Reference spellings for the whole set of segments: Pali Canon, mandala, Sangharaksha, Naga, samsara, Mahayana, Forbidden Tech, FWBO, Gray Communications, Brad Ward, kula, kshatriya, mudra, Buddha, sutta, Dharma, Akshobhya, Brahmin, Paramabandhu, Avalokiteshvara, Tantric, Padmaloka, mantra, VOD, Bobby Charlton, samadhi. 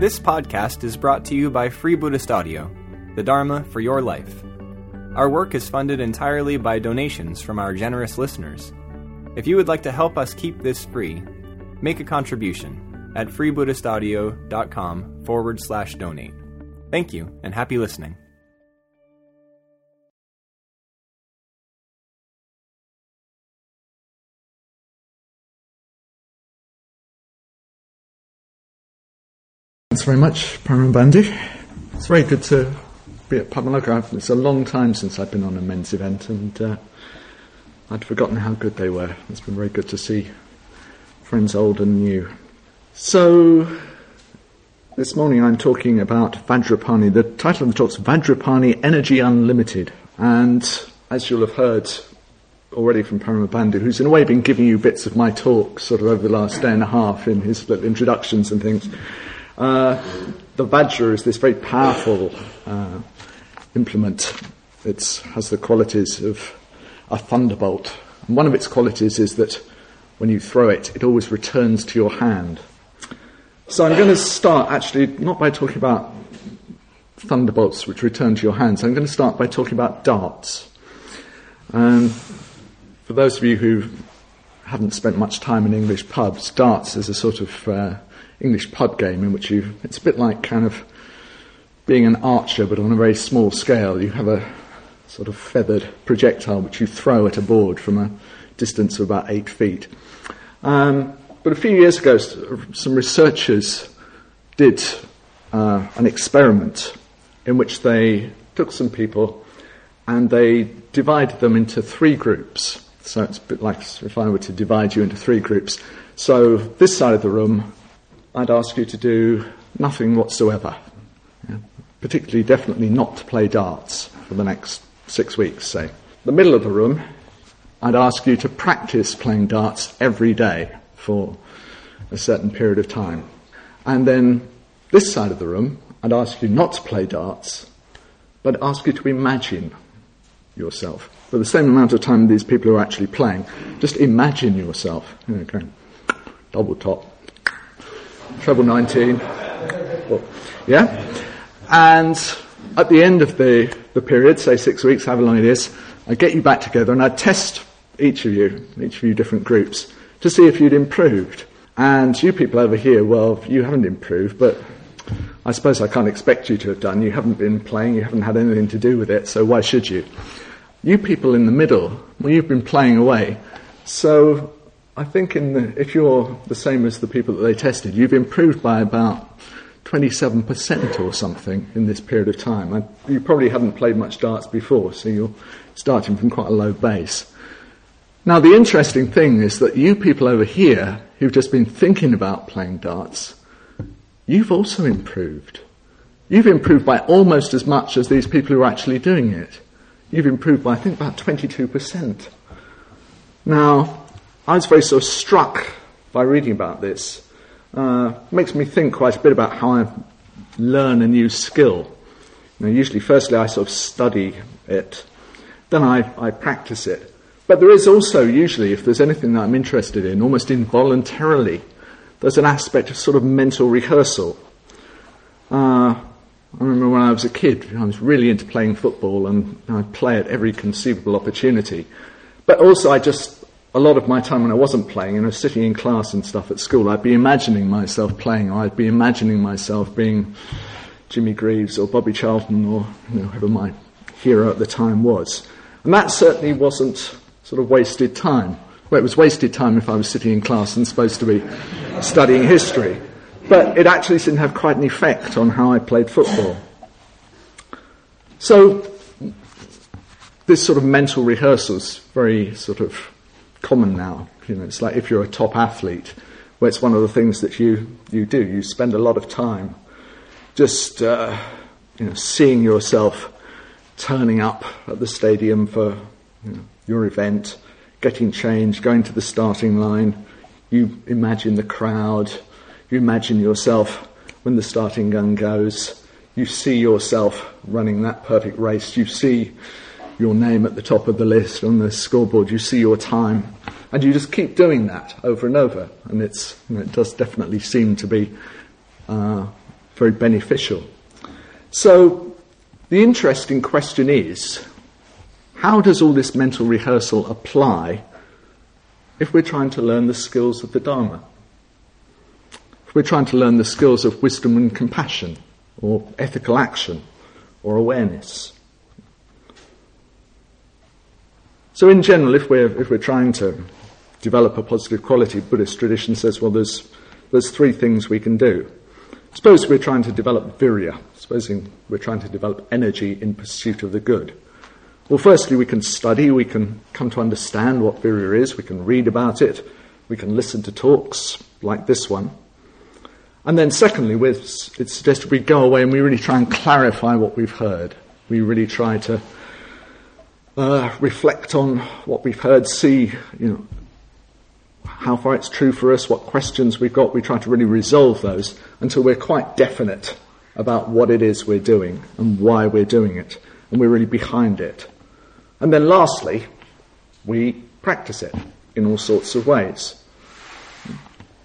This podcast is brought to you by Free Buddhist Audio, the Dharma for your life. Our work is funded entirely by donations from our generous listeners. If you would like to help us keep this free, make a contribution at freebuddhistaudio.com/donate. Thank you, and happy listening. Thanks very much, Paramabandhu. It's very good to be at Padmaloka. It's a long time since I've been on a men's event, and I'd forgotten how good they were. It's been very good to see friends old and new. So, this morning I'm talking about Vajrapani. The title of the talk is Vajrapani Energy Unlimited. And as you'll have heard already from Paramabandhu, who's in a way been giving you bits of my talk sort of over the last day and a half in his little introductions and things, the Vajra is this very powerful implement. It has the qualities of a thunderbolt. And one of its qualities is that when you throw it, it always returns to your hand. So I'm going to start actually not by talking about thunderbolts which return to your hands. I'm going to start by talking about darts. For those of you who haven't spent much time in English pubs, darts is a sort of English pub game in which it's a bit like kind of being an archer but on a very small scale. You have a sort of feathered projectile which you throw at a board from a distance of about 8 feet. But a few years ago, some researchers did an experiment in which they took some people and they divided them into three groups. So it's a bit like if I were to divide you into three groups. So this side of the room, I'd ask you to do nothing whatsoever, particularly definitely not to play darts for the next 6 weeks, say. The middle of the room, I'd ask you to practice playing darts every day for a certain period of time. And then this side of the room, I'd ask you not to play darts, but ask you to imagine yourself. For the same amount of time these people are actually playing, just imagine yourself. Okay. Double top. Treble 19. Well, yeah? And at the end of the period, say 6 weeks, however long it is, I'd get you back together and I'd test each of you different groups, to see if you'd improved. And you people over here, well, you haven't improved, but I suppose I can't expect you to have done. You haven't been playing, you haven't had anything to do with it, so why should you? You people in the middle, well, you've been playing away. So I think if you're the same as the people that they tested, you've improved by about 27% or something in this period of time. And you probably haven't played much darts before, so you're starting from quite a low base. Now, the interesting thing is that you people over here who've just been thinking about playing darts, you've also improved. You've improved by almost as much as these people who are actually doing it. You've improved by, I think, about 22%. Now, I was very sort of struck by reading about this. It makes me think quite a bit about how I learn a new skill. Now, usually, firstly, I sort of study it. Then I practice it. But there is also, usually, if there's anything that I'm interested in, almost involuntarily, there's an aspect of sort of mental rehearsal. I remember when I was a kid, I was really into playing football, and I'd play at every conceivable opportunity. But also, a lot of my time when I wasn't playing, and I was sitting in class and stuff at school, I'd be imagining myself playing, or I'd be imagining myself being Jimmy Greaves or Bobby Charlton or whoever my hero at the time was. And that certainly wasn't sort of wasted time. Well, it was wasted time if I was sitting in class and supposed to be studying history. But it actually didn't have quite an effect on how I played football. So this sort of mental rehearsal is very sort of common now. It's like if you're a top athlete, where it's one of the things that you do. You spend a lot of time just seeing yourself turning up at the stadium for your event, getting changed, going to the starting line. You imagine the crowd, you imagine yourself when the starting gun goes, you see yourself running that perfect race, you see your name at the top of the list on the scoreboard, you see your time, and you just keep doing that over and over. And it does definitely seem to be very beneficial. So the interesting question is, how does all this mental rehearsal apply if we're trying to learn the skills of the Dharma? If we're trying to learn the skills of wisdom and compassion, or ethical action, or awareness. So in general, if we're trying to develop a positive quality, Buddhist tradition says, well, there's three things we can do. Suppose we're trying to develop virya. Supposing we're trying to develop energy in pursuit of the good. Well, firstly, we can study, we can come to understand what virya is, we can read about it, we can listen to talks like this one. And then secondly, it's suggested we go away and we really try and clarify what we've heard. We really try to reflect on what we've heard, see, how far it's true for us, what questions we've got. We try to really resolve those until we're quite definite about what it is we're doing and why we're doing it, and we're really behind it. And then lastly, we practice it in all sorts of ways.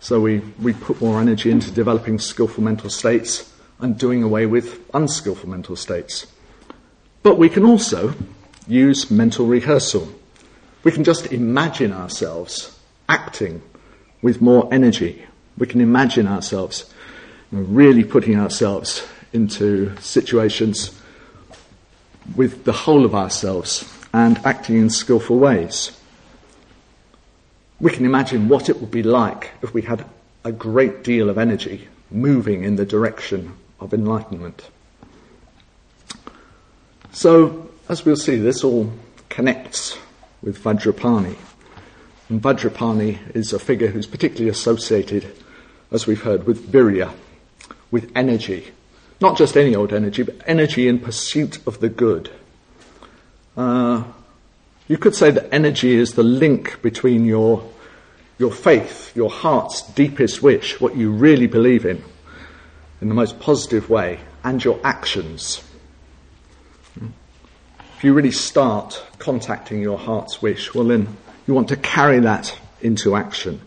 So we put more energy into developing skillful mental states and doing away with unskillful mental states. But we can also use mental rehearsal. We can just imagine ourselves acting with more energy. We can imagine ourselves really putting ourselves into situations with the whole of ourselves and acting in skillful ways. We can imagine what it would be like if we had a great deal of energy moving in the direction of enlightenment. So, as we'll see, this all connects with Vajrapani. And Vajrapani is a figure who's particularly associated, as we've heard, with virya, with energy. Not just any old energy, but energy in pursuit of the good. You could say that energy is the link between your faith, your heart's deepest wish, what you really believe in the most positive way, and your actions. If you really start contacting your heart's wish, well then you want to carry that into action.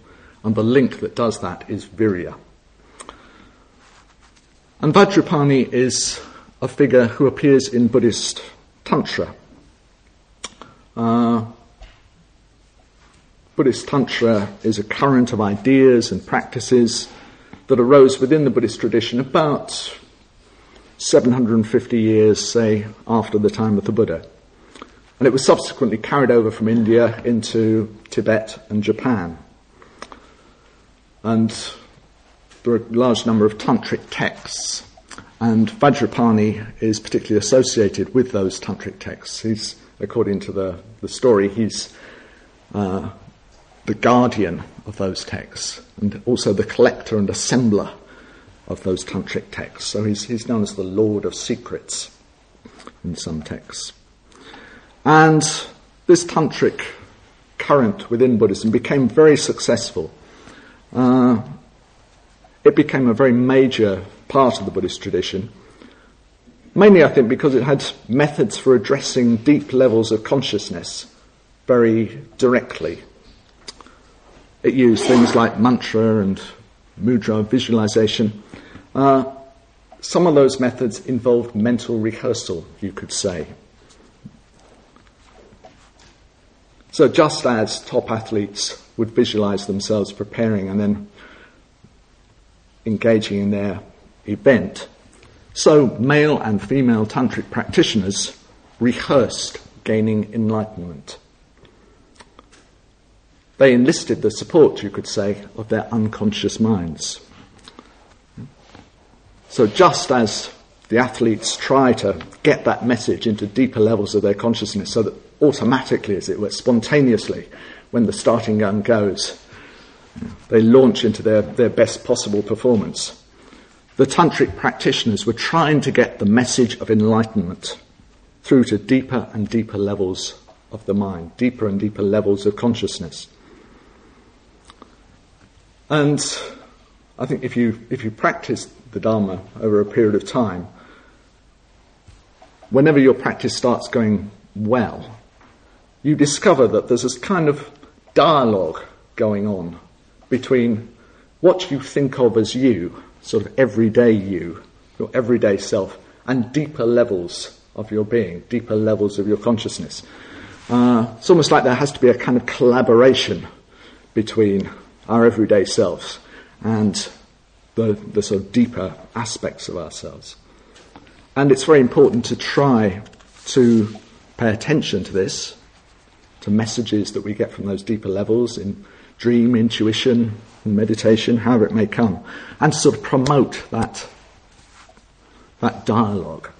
And the link that does that is virya. And Vajrapani is a figure who appears in Buddhist Tantra. Buddhist Tantra is a current of ideas and practices that arose within the Buddhist tradition about 750 years, say, after the time of the Buddha. And it was subsequently carried over from India into Tibet and Japan. And there are a large number of tantric texts, and Vajrapani is particularly associated with those tantric texts. He's, according to the story, he's the guardian of those texts, and also the collector and assembler of those tantric texts. So he's known as the Lord of Secrets in some texts. And this tantric current within Buddhism became very successful. It became a very major part of the Buddhist tradition, mainly, I think, because it had methods for addressing deep levels of consciousness very directly. It used things like mantra and mudra visualization. Some of those methods involved mental rehearsal, you could say. So just as top athletes would visualize themselves preparing and then engaging in their event, so male and female tantric practitioners rehearsed gaining enlightenment. They enlisted the support, you could say, of their unconscious minds. So just as the athletes try to get that message into deeper levels of their consciousness so that automatically, as it were, spontaneously, when the starting gun goes, they launch into their best possible performance. The tantric practitioners were trying to get the message of enlightenment through to deeper and deeper levels of the mind, deeper and deeper levels of consciousness. And I think if you practice the Dharma over a period of time, whenever your practice starts going well, you discover that there's this kind of dialogue going on between what you think of as you, sort of everyday you, your everyday self, and deeper levels of your being, deeper levels of your consciousness. It's almost like there has to be a kind of collaboration between our everyday selves and the sort of deeper aspects of ourselves. And it's very important to try to pay attention to this, to messages that we get from those deeper levels in dream, intuition, and meditation, however it may come, and sort of promote that dialogue.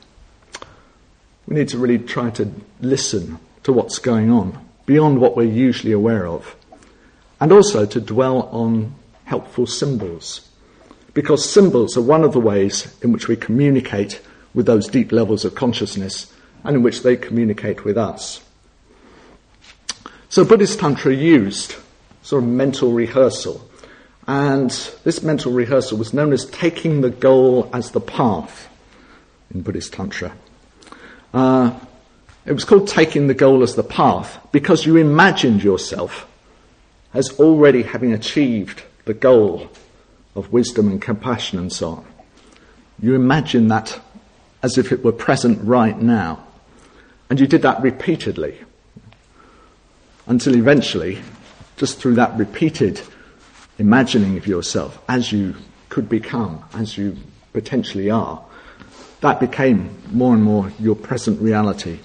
We need to really try to listen to what's going on, beyond what we're usually aware of, and also to dwell on helpful symbols, because symbols are one of the ways in which we communicate with those deep levels of consciousness and in which they communicate with us. So Buddhist Tantra used sort of mental rehearsal, and this mental rehearsal was known as taking the goal as the path in Buddhist Tantra. It was called taking the goal as the path because you imagined yourself as already having achieved the goal of wisdom and compassion and so on. You imagine that as if it were present right now. And you did that repeatedly until eventually, just through that repeated imagining of yourself as you could become, as you potentially are, that became more and more your present reality.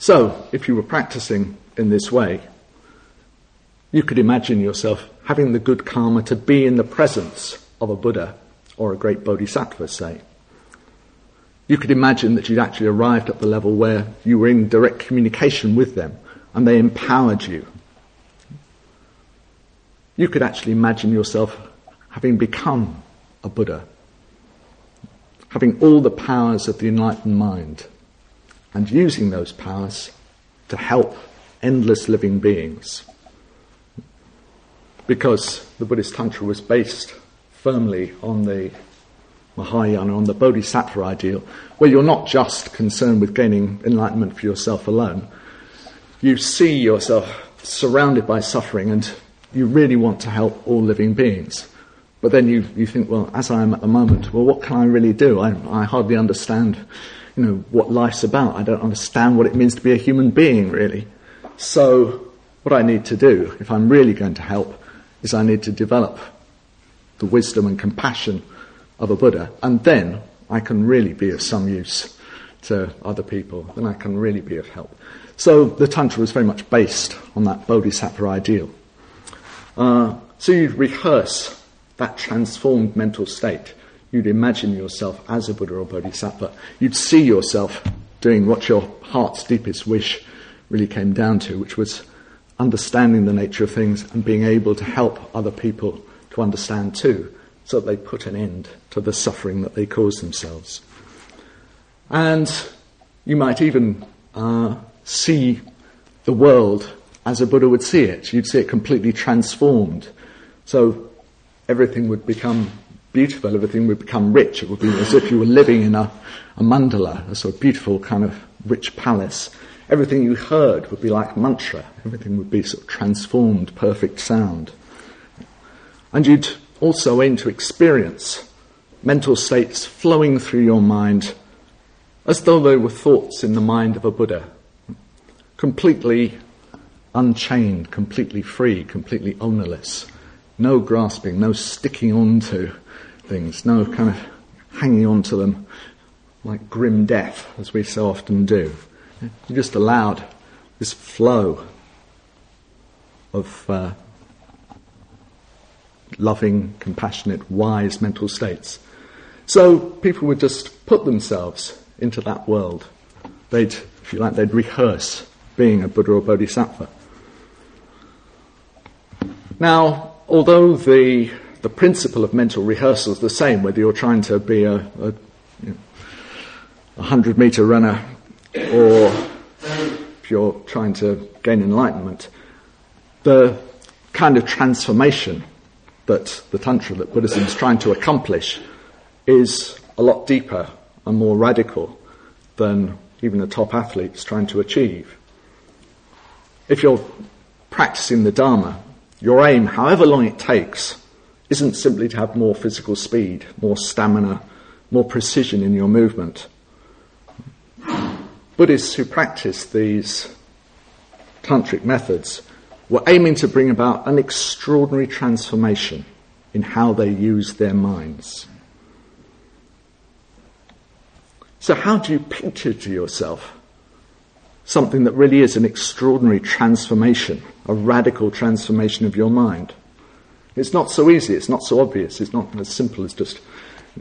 So, if you were practicing in this way, you could imagine yourself having the good karma to be in the presence of a Buddha or a great bodhisattva, say. You could imagine that you'd actually arrived at the level where you were in direct communication with them and they empowered you. You could actually imagine yourself having become a Buddha, having all the powers of the enlightened mind and using those powers to help endless living beings. Because the Buddhist Tantra was based firmly on the Mahayana, on the Bodhisattva ideal, where you're not just concerned with gaining enlightenment for yourself alone. You see yourself surrounded by suffering and you really want to help all living beings. But then you think, well, as I am at the moment, well, what can I really do? I hardly understand, what life's about. I don't understand what it means to be a human being, really. So what I need to do, if I'm really going to help, is I need to develop the wisdom and compassion of a Buddha, and then I can really be of some use to other people, then I can really be of help. So the Tantra was very much based on that Bodhisattva ideal. So you'd rehearse that transformed mental state. You'd imagine yourself as a Buddha or Bodhisattva. You'd see yourself doing what your heart's deepest wish really came down to, which was understanding the nature of things and being able to help other people to understand too, so that they put an end to the suffering that they cause themselves. And you might even see the world as a Buddha would see it. You'd see it completely transformed. So everything would become beautiful, everything would become rich. It would be as if you were living in a mandala, a sort of beautiful kind of rich palace. Everything you heard would be like mantra. Everything would be sort of transformed, perfect sound. And you'd also aim to experience mental states flowing through your mind as though they were thoughts in the mind of a Buddha, completely unchained, completely free, completely ownerless, no grasping, no sticking onto things, no kind of hanging onto them like grim death, as we so often do. You just allowed this flow of loving, compassionate, wise mental states. So people would just put themselves into that world. They'd rehearse being a Buddha or Bodhisattva. Now, although the principle of mental rehearsal is the same, whether you're trying to be a 100-meter runner or if you're trying to gain enlightenment, the kind of transformation that the Tantra, that Buddhism is trying to accomplish, is a lot deeper and more radical than even a top athlete is trying to achieve. If you're practicing the Dharma, your aim, however long it takes, isn't simply to have more physical speed, more stamina, more precision in your movement. Buddhists who practice these tantric methods were aiming to bring about an extraordinary transformation in how they use their minds. So how do you picture to yourself something that really is an extraordinary transformation, a radical transformation of your mind? It's not so easy, it's not so obvious, it's not as simple as just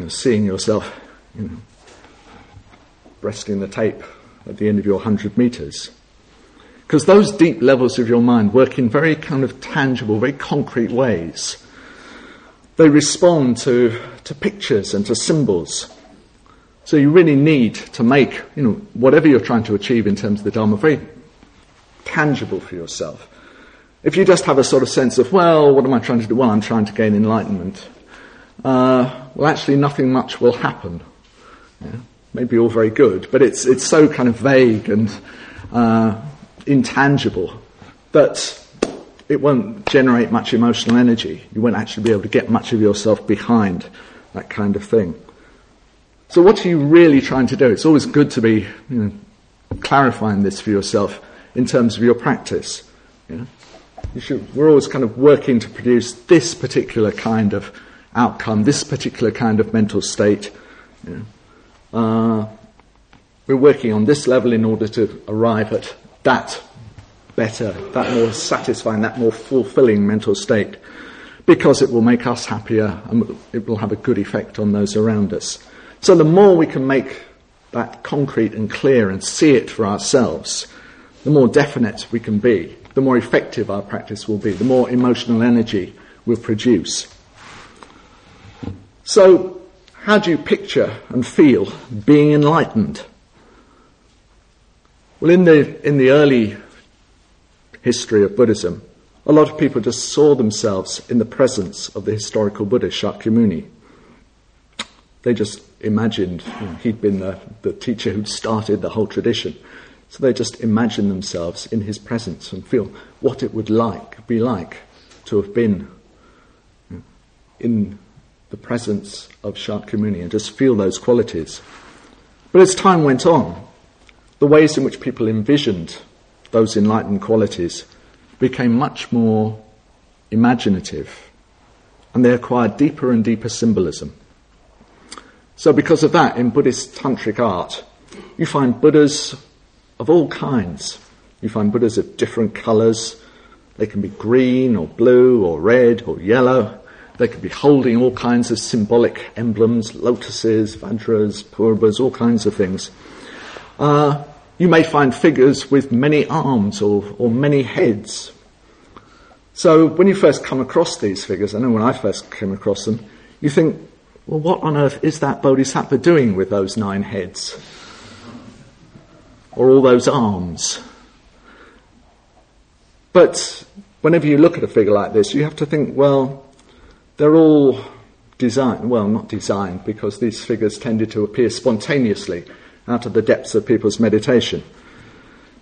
seeing yourself breasting the tape at the end of your 100 meters. Because those deep levels of your mind work in very kind of tangible, very concrete ways. They respond to pictures and to symbols. So you really need to make, whatever you're trying to achieve in terms of the Dharma, very tangible for yourself. If you just have a sort of sense of, well, what am I trying to do? Well, I'm trying to gain enlightenment. Well, actually, nothing much will happen. Yeah? Maybe all very good, but it's so kind of vague and intangible that it won't generate much emotional energy. You won't actually be able to get much of yourself behind that kind of thing. So what are you really trying to do? It's always good to be clarifying this for yourself in terms of your practice. We're always kind of working to produce this particular kind of outcome, this particular kind of mental state. We're working on this level in order to arrive at that better, that more satisfying, that more fulfilling mental state, because it will make us happier and it will have a good effect on those around us. So the more we can make that concrete and clear and see it for ourselves, the more definite we can be, the more effective our practice will be, the more emotional energy we'll produce. So how do you picture and feel being enlightened? Well, in the early history of Buddhism, a lot of people just saw themselves in the presence of the historical Buddha, Shakyamuni. They just imagined he'd been the teacher who'd started the whole tradition. So they just imagined themselves in his presence and feel what it would be like to have been in the presence of Shakyamuni and just feel those qualities. But as time went on, the ways in which people envisioned those enlightened qualities became much more imaginative, and they acquired deeper and deeper symbolism. So because of that, in Buddhist tantric art, you find Buddhas of all kinds. You find Buddhas of different colours. They can be green or blue or red or yellow. They can be holding all kinds of symbolic emblems, lotuses, vajras, purbas, all kinds of things. You may find figures with many arms or many heads. So when you first come across these figures, I know when I first came across them, you think, well, what on earth is that Bodhisattva doing with those 9 heads? Or all those arms? But whenever you look at a figure like this, you have to think, well, they're all designed, well, not designed, because these figures tended to appear spontaneously out of the depths of people's meditation.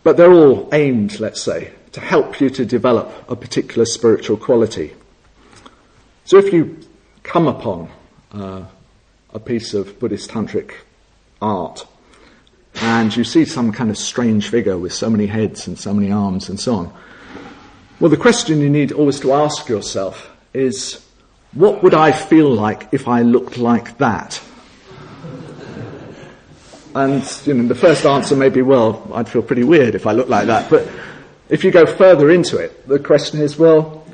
But they're all aimed, let's say, to help you to develop a particular spiritual quality. So if you come upon a piece of Buddhist tantric art and you see some kind of strange figure with so many heads and so many arms and so on, well, the question you need always to ask yourself is, what would I feel like if I looked like that? And the first answer may be, well, I'd feel pretty weird if I looked like that. But if you go further into it, the question is, well,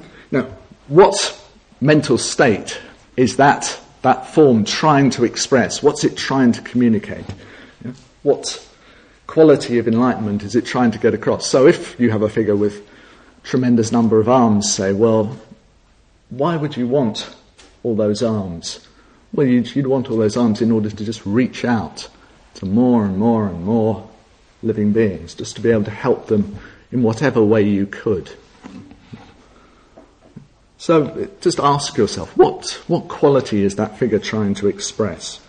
what mental state is that form trying to express? What's it trying to communicate? What quality of enlightenment is it trying to get across? So if you have a figure with a tremendous number of arms, say, well, why would you want all those arms? Well, you'd want all those arms in order to just reach out to more and more and more living beings, just to be able to help them in whatever way you could. So just ask yourself, what quality is that figure trying to express?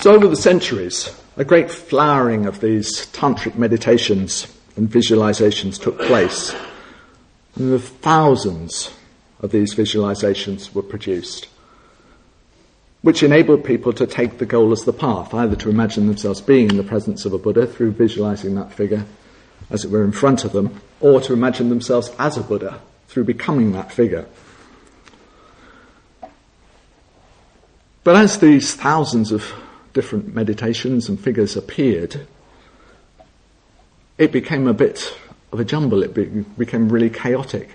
So over the centuries, a great flowering of these tantric meditations and visualizations took place. And there were thousands of these visualizations were produced, which enabled people to take the goal as the path, either to imagine themselves being in the presence of a Buddha through visualizing that figure, as it were, in front of them, or to imagine themselves as a Buddha through becoming that figure. But as these thousands of different meditations and figures appeared, it became a bit of a jumble. It became really chaotic.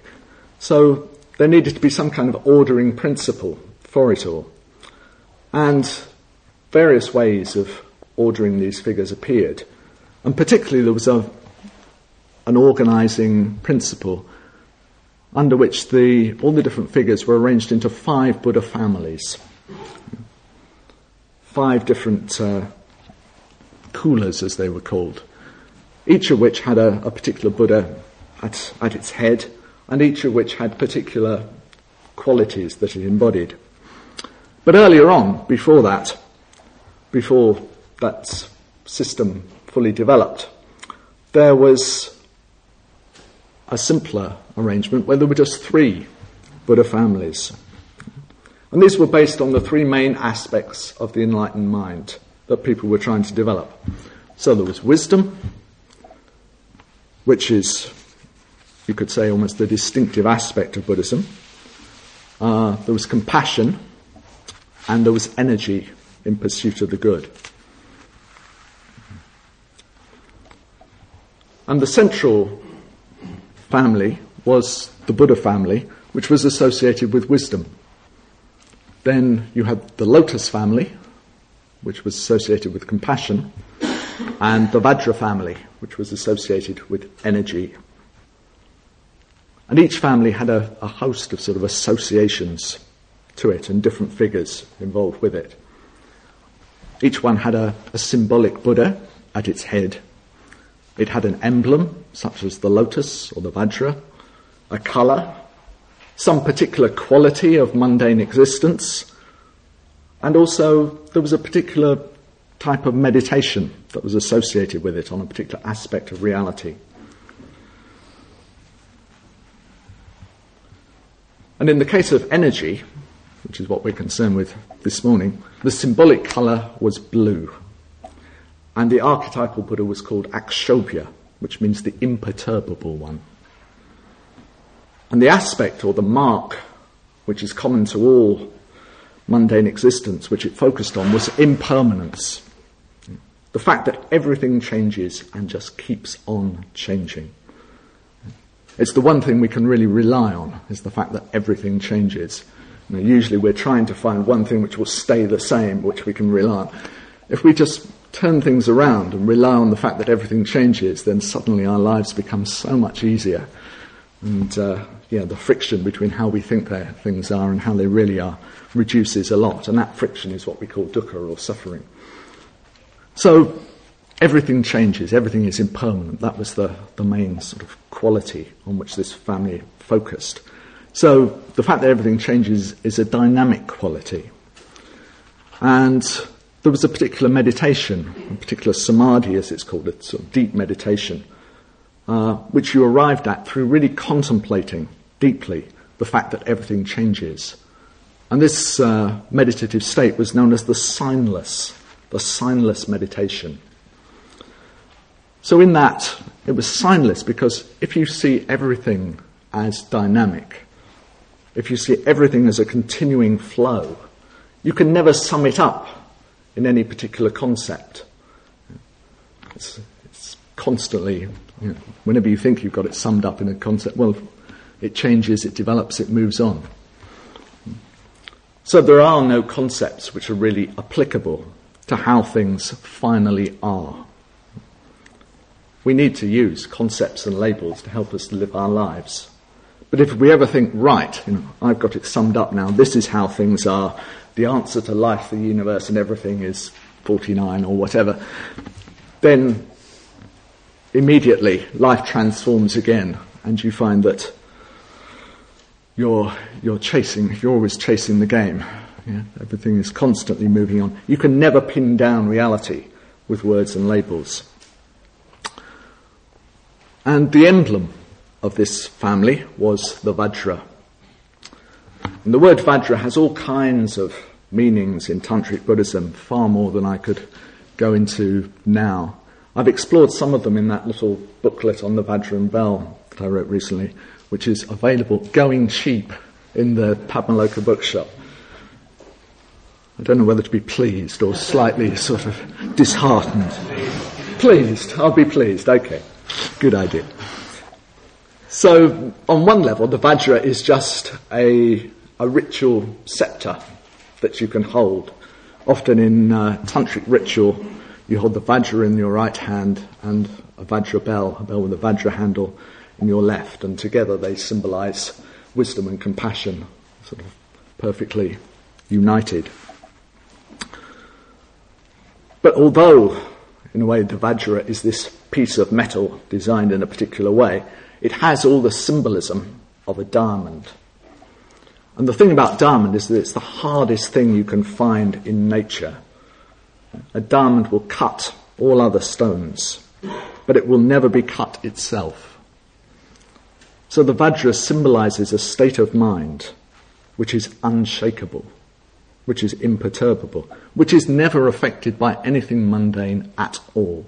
So there needed to be some kind of ordering principle for it all. And various ways of ordering these figures appeared. And particularly there was an organising principle under which all the different figures were arranged into 5 Buddha families. 5 different kulas, as they were called, each of which had a particular Buddha at its head, and each of which had particular qualities that it embodied. But earlier on, before that system fully developed, there was a simpler arrangement where there were just 3 Buddha families. And these were based on the 3 main aspects of the enlightened mind that people were trying to develop. So there was wisdom, which is, you could say, almost the distinctive aspect of Buddhism. There was compassion, and there was energy in pursuit of the good. And the central family was the Buddha family, which was associated with wisdom. Then you had the lotus family, which was associated with compassion, and the Vajra family, which was associated with energy. And each family had a host of sort of associations to it, and different figures involved with it. Each one had a symbolic Buddha at its head. It had an emblem, such as the lotus or the Vajra, a colour, some particular quality of mundane existence, and also there was a particular type of meditation that was associated with it on a particular aspect of reality. And in the case of energy, which is what we're concerned with this morning, the symbolic colour was blue. And the archetypal Buddha was called Akshobhya, which means the imperturbable one. And the aspect, or the mark, which is common to all mundane existence, which it focused on, was impermanence. The fact that everything changes and just keeps on changing. It's the one thing we can really rely on, is the fact that everything changes. Now, usually we're trying to find one thing which will stay the same, which we can rely on. If we just turn things around and rely on the fact that everything changes, then suddenly our lives become so much easier. And the friction between how we think things are and how they really are reduces a lot. And that friction is what we call dukkha, or suffering. So everything changes, everything is impermanent. That was the main sort of quality on which this family focused. So the fact that everything changes is a dynamic quality. And there was a particular meditation, a particular samadhi, as it's called, a sort of deep meditation, which you arrived at through really contemplating deeply the fact that everything changes. And this meditative state was known as the signless meditation. So in that, it was signless because if you see everything as dynamic, if you see everything as a continuing flow, you can never sum it up in any particular concept. It's constantly, whenever you think you've got it summed up in a concept, well, it changes, it develops, it moves on. So there are no concepts which are really applicable to how things finally are. We need to use concepts and labels to help us to live our lives. But if we ever think, right, I've got it summed up now, this is how things are, the answer to life, the universe and everything is 49 or whatever, then immediately life transforms again, and you find that you're always chasing the game. Everything is constantly moving on. You can never pin down reality with words and labels. And the emblem of this family was the Vajra. And the word Vajra has all kinds of meanings in Tantric Buddhism, far more than I could go into now. I've explored some of them in that little booklet on the Vajra and Bell that I wrote recently, which is available going cheap in the Padmaloka bookshop. I don't know whether to be pleased or slightly sort of disheartened. Pleased. I'll be pleased. Okay. Good idea. So, on one level, the Vajra is just a ritual scepter that you can hold. Often in tantric ritual, you hold the Vajra in your right hand and a Vajra bell, a bell with a Vajra handle, in your left, and together they symbolize wisdom and compassion, sort of perfectly united. But although, in a way, the Vajra is this piece of metal designed in a particular way, it has all the symbolism of a diamond. And the thing about diamond is that it's the hardest thing you can find in nature. A diamond will cut all other stones, but it will never be cut itself. So the Vajra symbolizes a state of mind which is unshakable, which is imperturbable, which is never affected by anything mundane at all.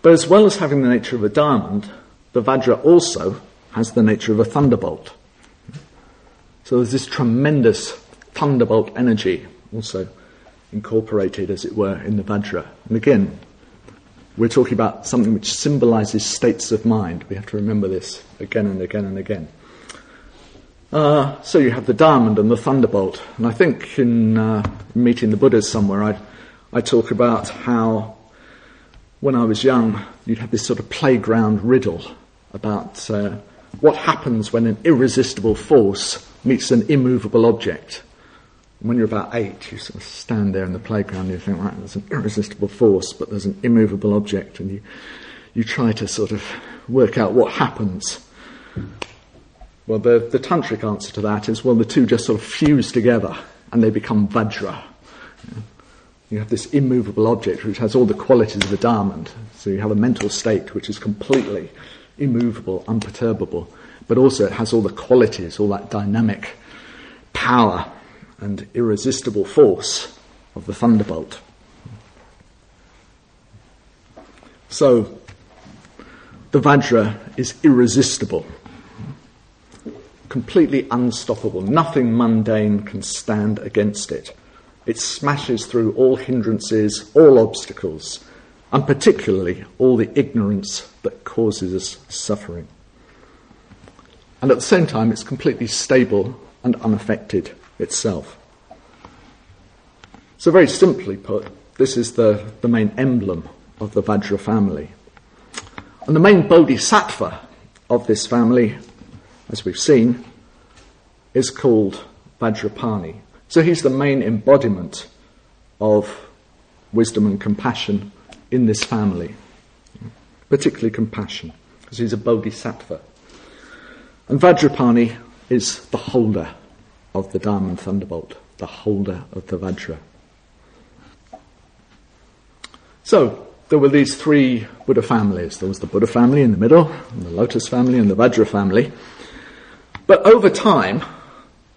But as well as having the nature of a diamond, the Vajra also has the nature of a thunderbolt. So there's this tremendous thunderbolt energy also incorporated, as it were, in the Vajra. And again, we're talking about something which symbolises states of mind. We have to remember this again and again and again. So you have the diamond and the thunderbolt. And I think in Meeting the Buddhas somewhere, I talk about how when I was young, you'd have this sort of playground riddle about what happens when an irresistible force meets an immovable object. And when you're about 8, you sort of stand there in the playground and you think, right, there's an irresistible force, but there's an immovable object, and you try to sort of work out what happens. Well, the tantric answer to that is, well, the two just sort of fuse together and they become Vajra. You have this immovable object which has all the qualities of a diamond, so you have a mental state which is completely immovable, unperturbable, but also it has all the qualities, all that dynamic power and irresistible force of the thunderbolt. So, the Vajra is irresistible, completely unstoppable. Nothing mundane can stand against it. It smashes through all hindrances, all obstacles, and particularly all the ignorance that causes us suffering. And at the same time, it's completely stable and unaffected itself. So very simply put, this is the main emblem of the Vajra family. And the main bodhisattva of this family, as we've seen, is called Vajrapani. So he's the main embodiment of wisdom and compassion in this family, particularly compassion, because he's a bodhisattva. And Vajrapani is the holder of the diamond thunderbolt, the holder of the Vajra. So, there were these three Buddha families. There was the Buddha family in the middle, and the Lotus family, and the Vajra family. But over time,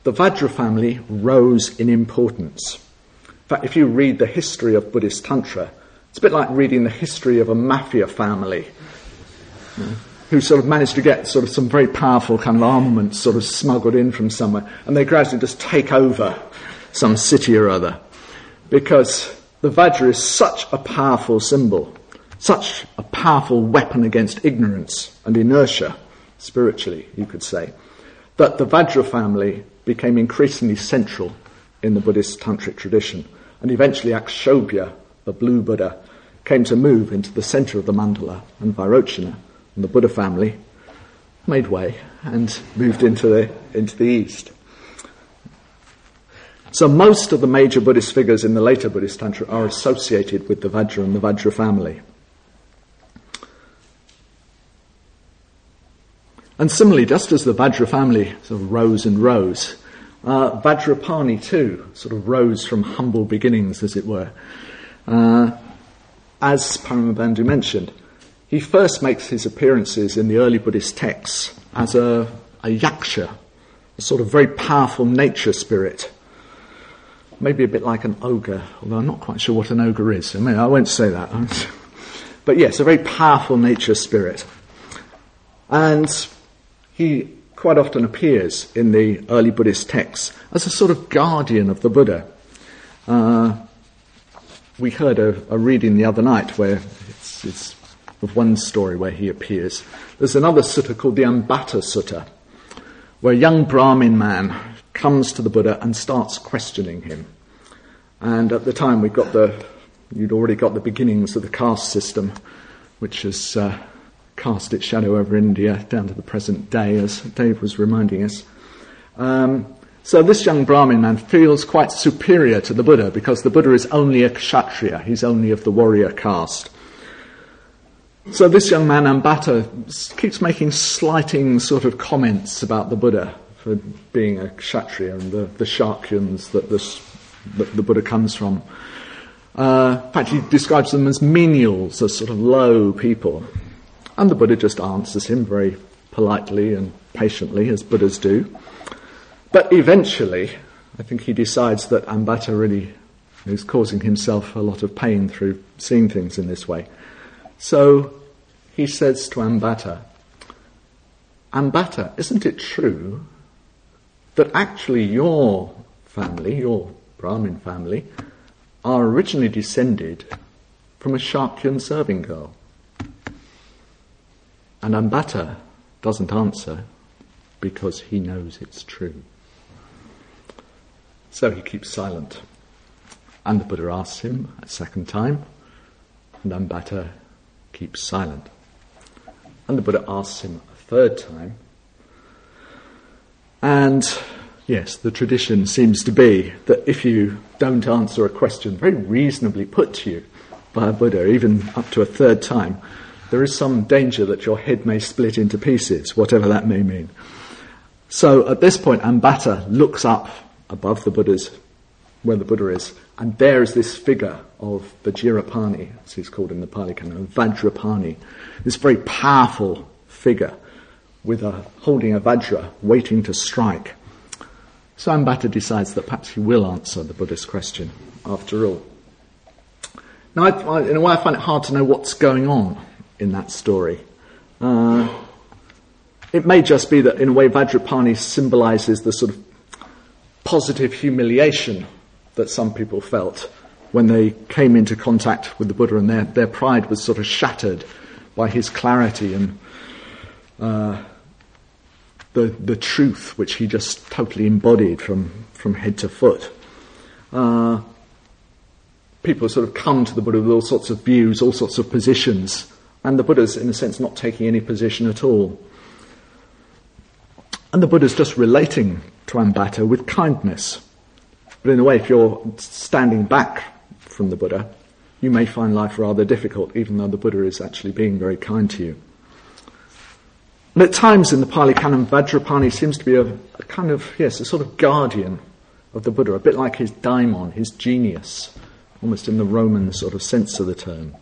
the Vajra family rose in importance. In fact, if you read the history of Buddhist Tantra, it's a bit like reading the history of a mafia family, who sort of managed to get sort of some very powerful kind of armaments sort of smuggled in from somewhere, and they gradually just take over some city or other, because the Vajra is such a powerful symbol, such a powerful weapon against ignorance and inertia, spiritually, you could say, that the Vajra family became increasingly central in the Buddhist Tantric tradition, and eventually Akshobhya, the blue Buddha, came to move into the centre of the mandala, and Vairocana and the Buddha family made way and moved into the east. So most of the major Buddhist figures in the later Buddhist Tantra are associated with the Vajra and the Vajra family. And similarly, just as the Vajra family sort of rose and rose, Vajrapani too sort of rose from humble beginnings, as it were. As Paramabandhu mentioned, he first makes his appearances in the early Buddhist texts as a a yaksha, a sort of very powerful nature spirit. Maybe a bit like an ogre, although I'm not quite sure what an ogre is. I mean, I won't say that. But yes, a very powerful nature spirit. And he quite often appears in the early Buddhist texts as a sort of guardian of the Buddha. We heard a reading the other night where it's of one story where he appears. There's another sutta called the Ambatta Sutta, where a young Brahmin man comes to the Buddha and starts questioning him. And at the time you'd already got the beginnings of the caste system, which has cast its shadow over India down to the present day, as Dave was reminding us. So this young Brahmin man feels quite superior to the Buddha, because the Buddha is only a kshatriya, he's only of the warrior caste. So this young man, Ambatta, keeps making slighting sort of comments about the Buddha for being a kshatriya and the Shakyans that the Buddha comes from. In fact, he describes them as menials, as sort of low people. And the Buddha just answers him very politely and patiently, as Buddhas do. But eventually, I think he decides that Ambatta really is causing himself a lot of pain through seeing things in this way. So he says to Ambatta, "Ambatta, isn't it true that actually your family, your Brahmin family, are originally descended from a Shakyan serving girl?" And Ambatta doesn't answer because he knows it's true. So he keeps silent. And the Buddha asks him a second time, and Ambatta keeps silent. And the Buddha asks him a third time. And yes, the tradition seems to be that if you don't answer a question very reasonably put to you by a Buddha, even up to a third time, there is some danger that your head may split into pieces, whatever that may mean. So at this point, Ambatta looks up above the Buddha's, where the Buddha is, and there is this figure of Vajrapani, as he's called in the Pali Canon, Vajrapani, this very powerful figure with holding a vajra, waiting to strike. So Ambatta decides that perhaps he will answer the Buddha's question after all. Now, in a way, I find it hard to know what's going on in that story. It may just be that, in a way, Vajrapani symbolises the sort of positive humiliation that some people felt when they came into contact with the Buddha, and their pride was sort of shattered by his clarity and the truth which he just totally embodied from head to foot. People sort of come to the Buddha with all sorts of views, all sorts of positions, and the Buddha's, in a sense, not taking any position at all. And the Buddha's just relating to Ambatta with kindness. But in a way, if you're standing back from the Buddha, you may find life rather difficult, even though the Buddha is actually being very kind to you. And at times in the Pali Canon, Vajrapani seems to be a kind of, yes, a sort of guardian of the Buddha, a bit like his daimon, his genius, almost in the Roman sort of sense of the term.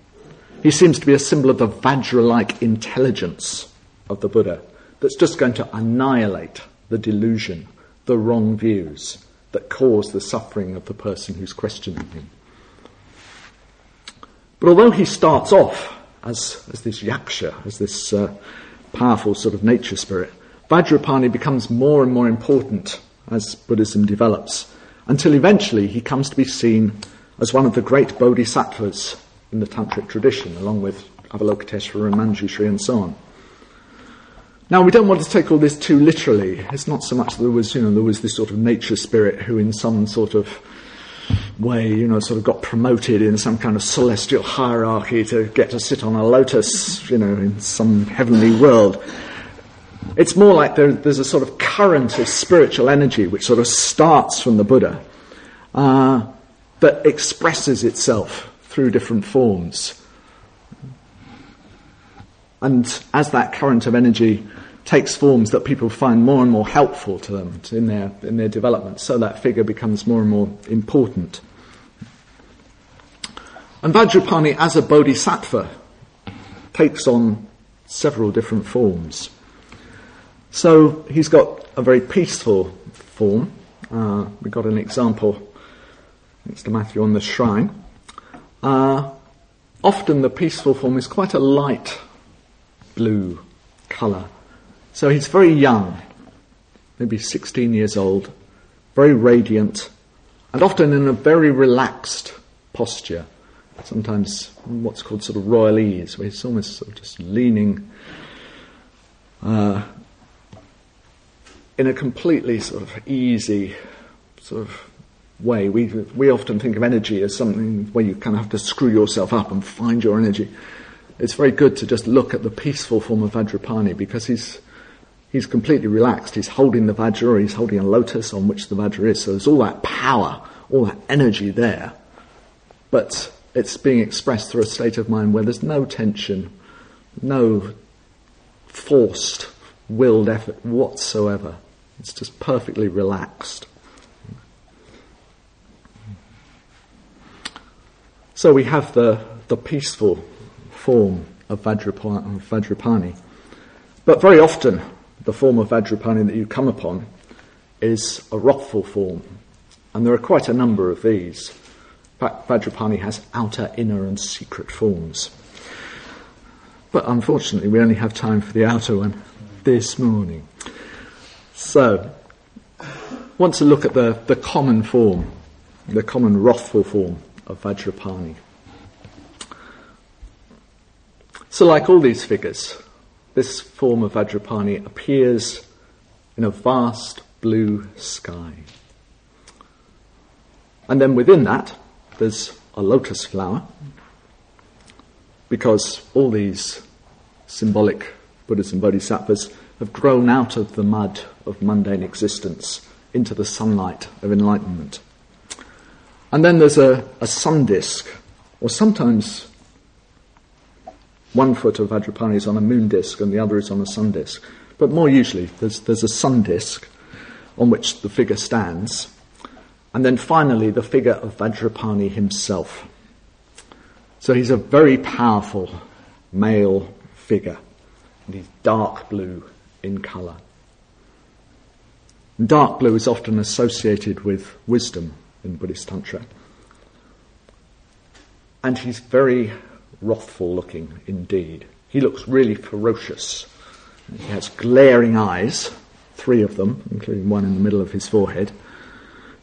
He seems to be a symbol of the Vajra-like intelligence of the Buddha that's just going to annihilate the delusion, the wrong views that cause the suffering of the person who's questioning him. But although he starts off as this yaksha, as this powerful sort of nature spirit, Vajrapani becomes more and more important as Buddhism develops, until eventually he comes to be seen as one of the great bodhisattvas in the Tantric tradition, along with Avalokiteshvara and Manjushri and so on. Now, we don't want to take all this too literally. It's not so much that there was this sort of nature spirit who in some sort of way, sort of got promoted in some kind of celestial hierarchy to get to sit on a lotus, in some heavenly world. It's more like there's a sort of current of spiritual energy which sort of starts from the Buddha, that expresses itself through different forms. And as that current of energy takes forms that people find more and more helpful to them in their development, so that figure becomes more and more important. And Vajrapani, as a bodhisattva, takes on several different forms. So he's got a very peaceful form. We got an example next to Matthew on the shrine. Often the peaceful form is quite a light blue colour. So he's very young, maybe 16 years old, very radiant, and often in a very relaxed posture. Sometimes what's called sort of royal ease, where he's almost sort of just leaning in a completely sort of easy sort of way. We often think of energy as something where you kind of have to screw yourself up and find your energy. It's very good to just look at the peaceful form of Vajrapani, because he's completely relaxed. He's holding the Vajra, or he's holding a lotus on which the Vajra is. So there's all that power, all that energy there. But it's being expressed through a state of mind where there's no tension, no forced, willed effort whatsoever. It's just perfectly relaxed. So we have the peaceful form of Vajrapani. But very often the form of Vajrapani that you come upon is a wrathful form. And there are quite a number of these. In fact, Vajrapani has outer, inner and secret forms. But unfortunately we only have time for the outer one this morning. So, I want to look at the common form, the common wrathful form of Vajrapani. So like all these figures, this form of Vajrapani appears in a vast blue sky. And then within that, there's a lotus flower, because all these symbolic Buddhas and Bodhisattvas have grown out of the mud of mundane existence into the sunlight of enlightenment. And then there's a sun disk, or sometimes one foot of Vajrapani is on a moon disk and the other is on a sun disk. But more usually there's a sun disk on which the figure stands. And then finally the figure of Vajrapani himself. So he's a very powerful male figure. And he's dark blue in colour. Dark blue is often associated with wisdom in Buddhist Tantra. And he's very wrathful looking indeed. He looks really ferocious. He has glaring eyes, three of them, including one in the middle of his forehead,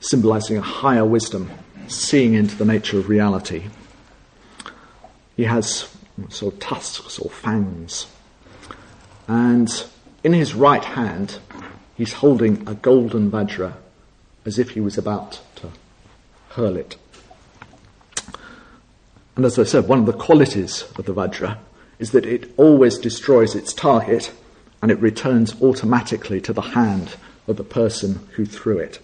symbolising a higher wisdom, seeing into the nature of reality. He has sort of tusks or fangs. And in his right hand, he's holding a golden Vajra, as if he was about to hurl it. And as I said, one of the qualities of the Vajra is that it always destroys its target, and it returns automatically to the hand of the person who threw it.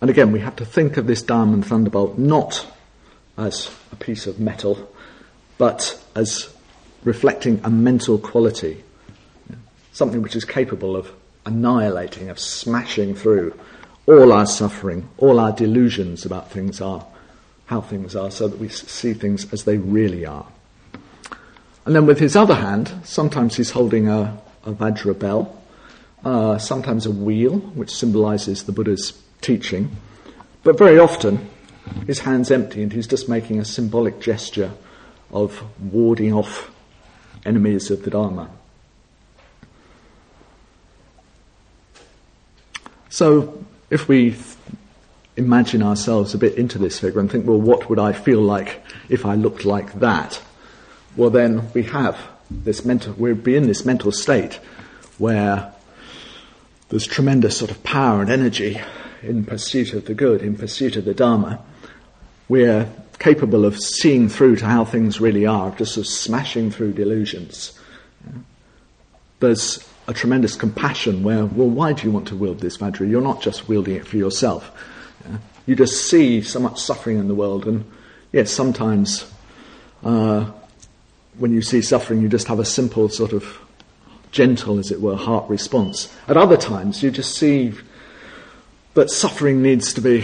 And again, we have to think of this diamond thunderbolt not as a piece of metal, but as reflecting a mental quality, something which is capable of annihilating, of smashing through all our suffering, all our delusions about things are, how things are, so that we see things as they really are. And then with his other hand, sometimes he's holding a Vajra bell, sometimes a wheel, which symbolises the Buddha's teaching, but very often his hand's empty and he's just making a symbolic gesture of warding off enemies of the Dharma. So if we imagine ourselves a bit into this figure and think, well, what would I feel like if I looked like that? Well, then we have this mental, we'd be in this mental state where there's tremendous sort of power and energy in pursuit of the good, in pursuit of the Dharma. We're capable of seeing through to how things really are, just sort of smashing through delusions. There's a tremendous compassion where, well, why do you want to wield this Vajra? You're not just wielding it for yourself. You just see so much suffering in the world, and yes, sometimes when you see suffering you just have a simple sort of gentle, as it were, heart response. At other times you just see that suffering needs to be,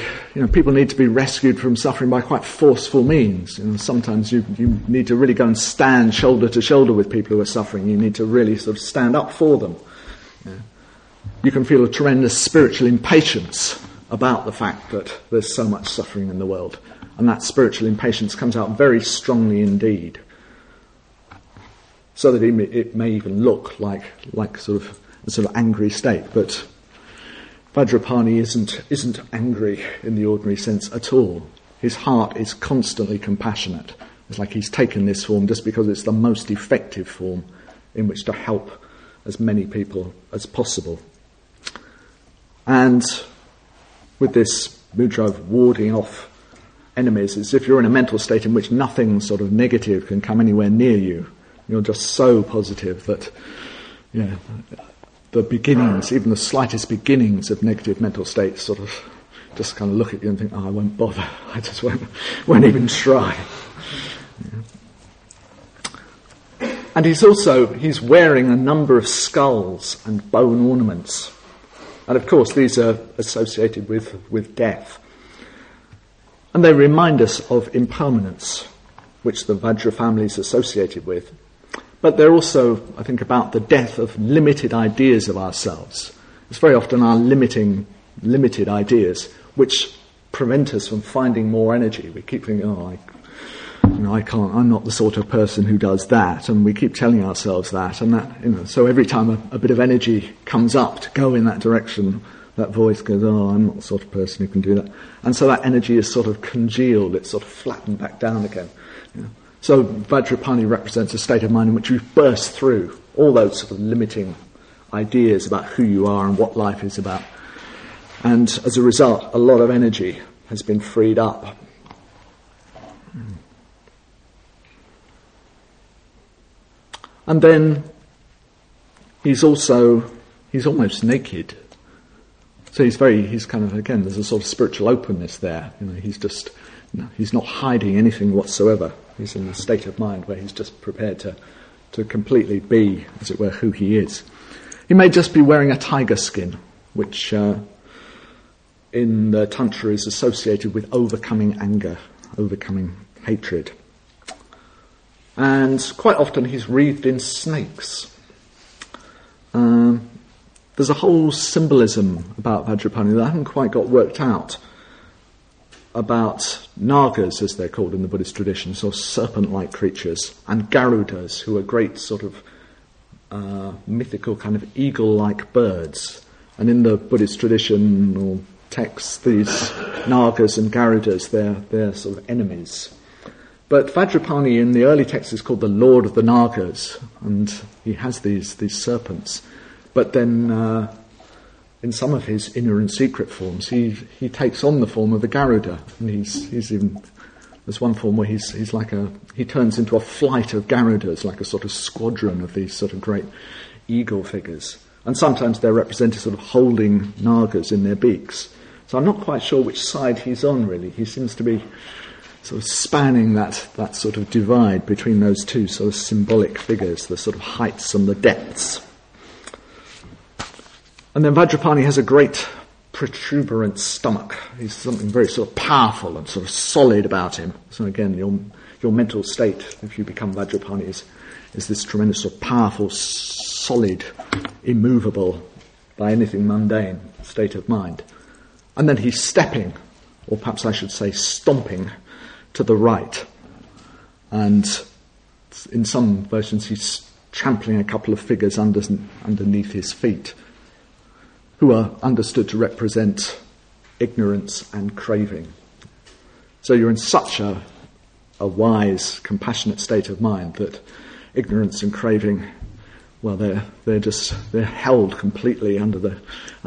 people need to be rescued from suffering by quite forceful means. And sometimes you need to really go and stand shoulder to shoulder with people who are suffering. You need to really sort of stand up for them. You can feel a tremendous spiritual impatience about the fact that there's so much suffering in the world. And that spiritual impatience comes out very strongly indeed. So that it may even look like sort of angry state, but Vajrapani isn't angry in the ordinary sense at all. His heart is constantly compassionate. It's like he's taken this form just because it's the most effective form in which to help as many people as possible. And with this mudra of warding off enemies, it's as if you're in a mental state in which nothing sort of negative can come anywhere near you. You're just so positive that the beginnings, even the slightest beginnings of negative mental states sort of just kind of look at you and think, I won't bother, I just won't even try. Yeah. And he's wearing a number of skulls and bone ornaments. And of course these are associated with death. And they remind us of impermanence, which the Vajra family is associated with. But they're also, I think, about the death of limited ideas of ourselves. It's very often our limited ideas which prevent us from finding more energy. We keep thinking, I can't, I'm not the sort of person who does that, and we keep telling ourselves that, and that, so every time a bit of energy comes up to go in that direction, that voice goes, I'm not the sort of person who can do that. And so that energy is sort of congealed, it's sort of flattened back down again. So Vajrapani represents a state of mind in which you burst through all those sort of limiting ideas about who you are and what life is about. And as a result, a lot of energy has been freed up. And then he's almost naked. So he's kind of, again, there's a sort of spiritual openness there. He's not hiding anything whatsoever. He's in a state of mind where he's just prepared to completely be, as it were, who he is. He may just be wearing a tiger skin, which in the Tantra is associated with overcoming anger, overcoming hatred. And quite often he's wreathed in snakes. There's a whole symbolism about Vajrapani that I haven't quite got worked out, about Nagas, as they're called in the Buddhist tradition, so serpent-like creatures, and Garudas, who are great sort of mythical kind of eagle-like birds. And in the Buddhist traditional texts, these Nagas and Garudas, they're sort of enemies. But Vajrapani in the early texts is called the Lord of the Nagas, and he has these serpents. But then in some of his inner and secret forms, he takes on the form of the Garuda, and he's even, there's one form where he's like he turns into a flight of Garudas, like a sort of squadron of these sort of great eagle figures, and sometimes they're represented sort of holding Nagas in their beaks. So I'm not quite sure which side he's on really. He seems to be sort of spanning that sort of divide between those two sort of symbolic figures, the sort of heights and the depths. And then Vajrapani has a great protuberant stomach. He's something very sort of powerful and sort of solid about him. So again, your mental state, if you become Vajrapani, is this tremendous sort of powerful, solid, immovable by anything mundane state of mind. And then he's stepping, or perhaps I should say stomping, to the right. And in some versions he's trampling a couple of figures underneath his feet, who are understood to represent ignorance and craving. So you're in such a wise, compassionate state of mind that ignorance and craving, well, they're held completely under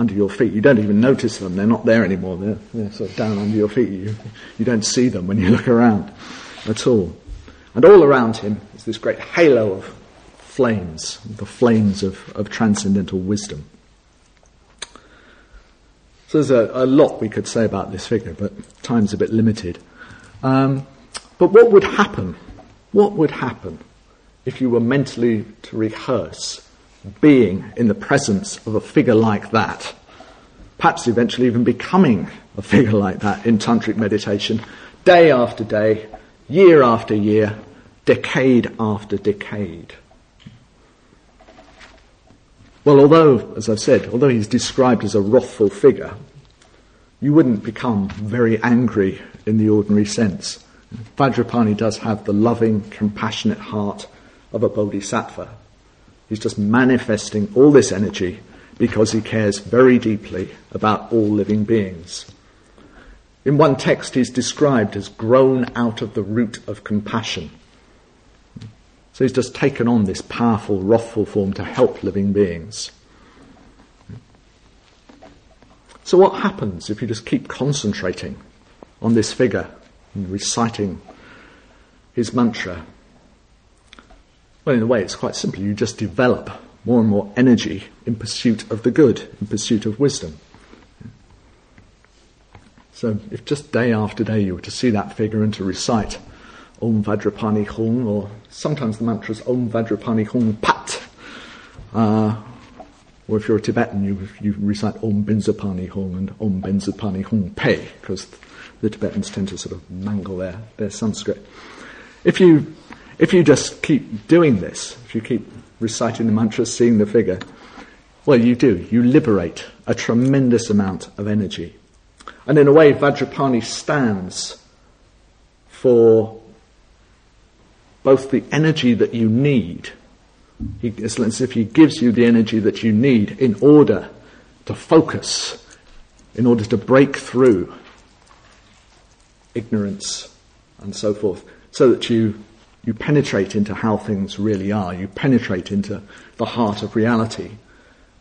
your feet. You don't even notice them; they're not there anymore. They're sort of down under your feet. You don't see them when you look around at all. And all around him is this great halo of flames, the flames of transcendental wisdom. So there's a lot we could say about this figure, but time's a bit limited. But what would happen? What would happen if you were mentally to rehearse being in the presence of a figure like that? perhaps eventually even becoming a figure like that in tantric meditation, day after day, year after year, decade after decade. Well, although, as I've said, although he's described as a wrathful figure, you wouldn't become very angry in the ordinary sense. Vajrapani does have the loving, compassionate heart of a bodhisattva. He's just manifesting all this energy because he cares very deeply about all living beings. In one text, he's described as grown out of the root of compassion. So he's just taken on this powerful, wrathful form to help living beings. So what happens if you just keep concentrating on this figure and reciting his mantra? Well, in a way, it's quite simple. You just develop more and more energy in pursuit of the good, in pursuit of wisdom. So if just day after day you were to see that figure and to recite Om Vajrapani Hum, or sometimes the mantra is Om Vajrapani Hum Pat. Or if you're a Tibetan, you recite Om Benzapani Hum and Om Benzapani Hum Pe, because the Tibetans tend to sort of mangle their Sanskrit. If you just keep doing this, if you keep reciting the mantras, seeing the figure, well, you liberate a tremendous amount of energy. And in a way, Vajrapani stands for both the energy that you need. It's as if he gives you the energy that you need in order to focus, in order to break through ignorance and so forth, so that you penetrate into how things really are, you penetrate into the heart of reality.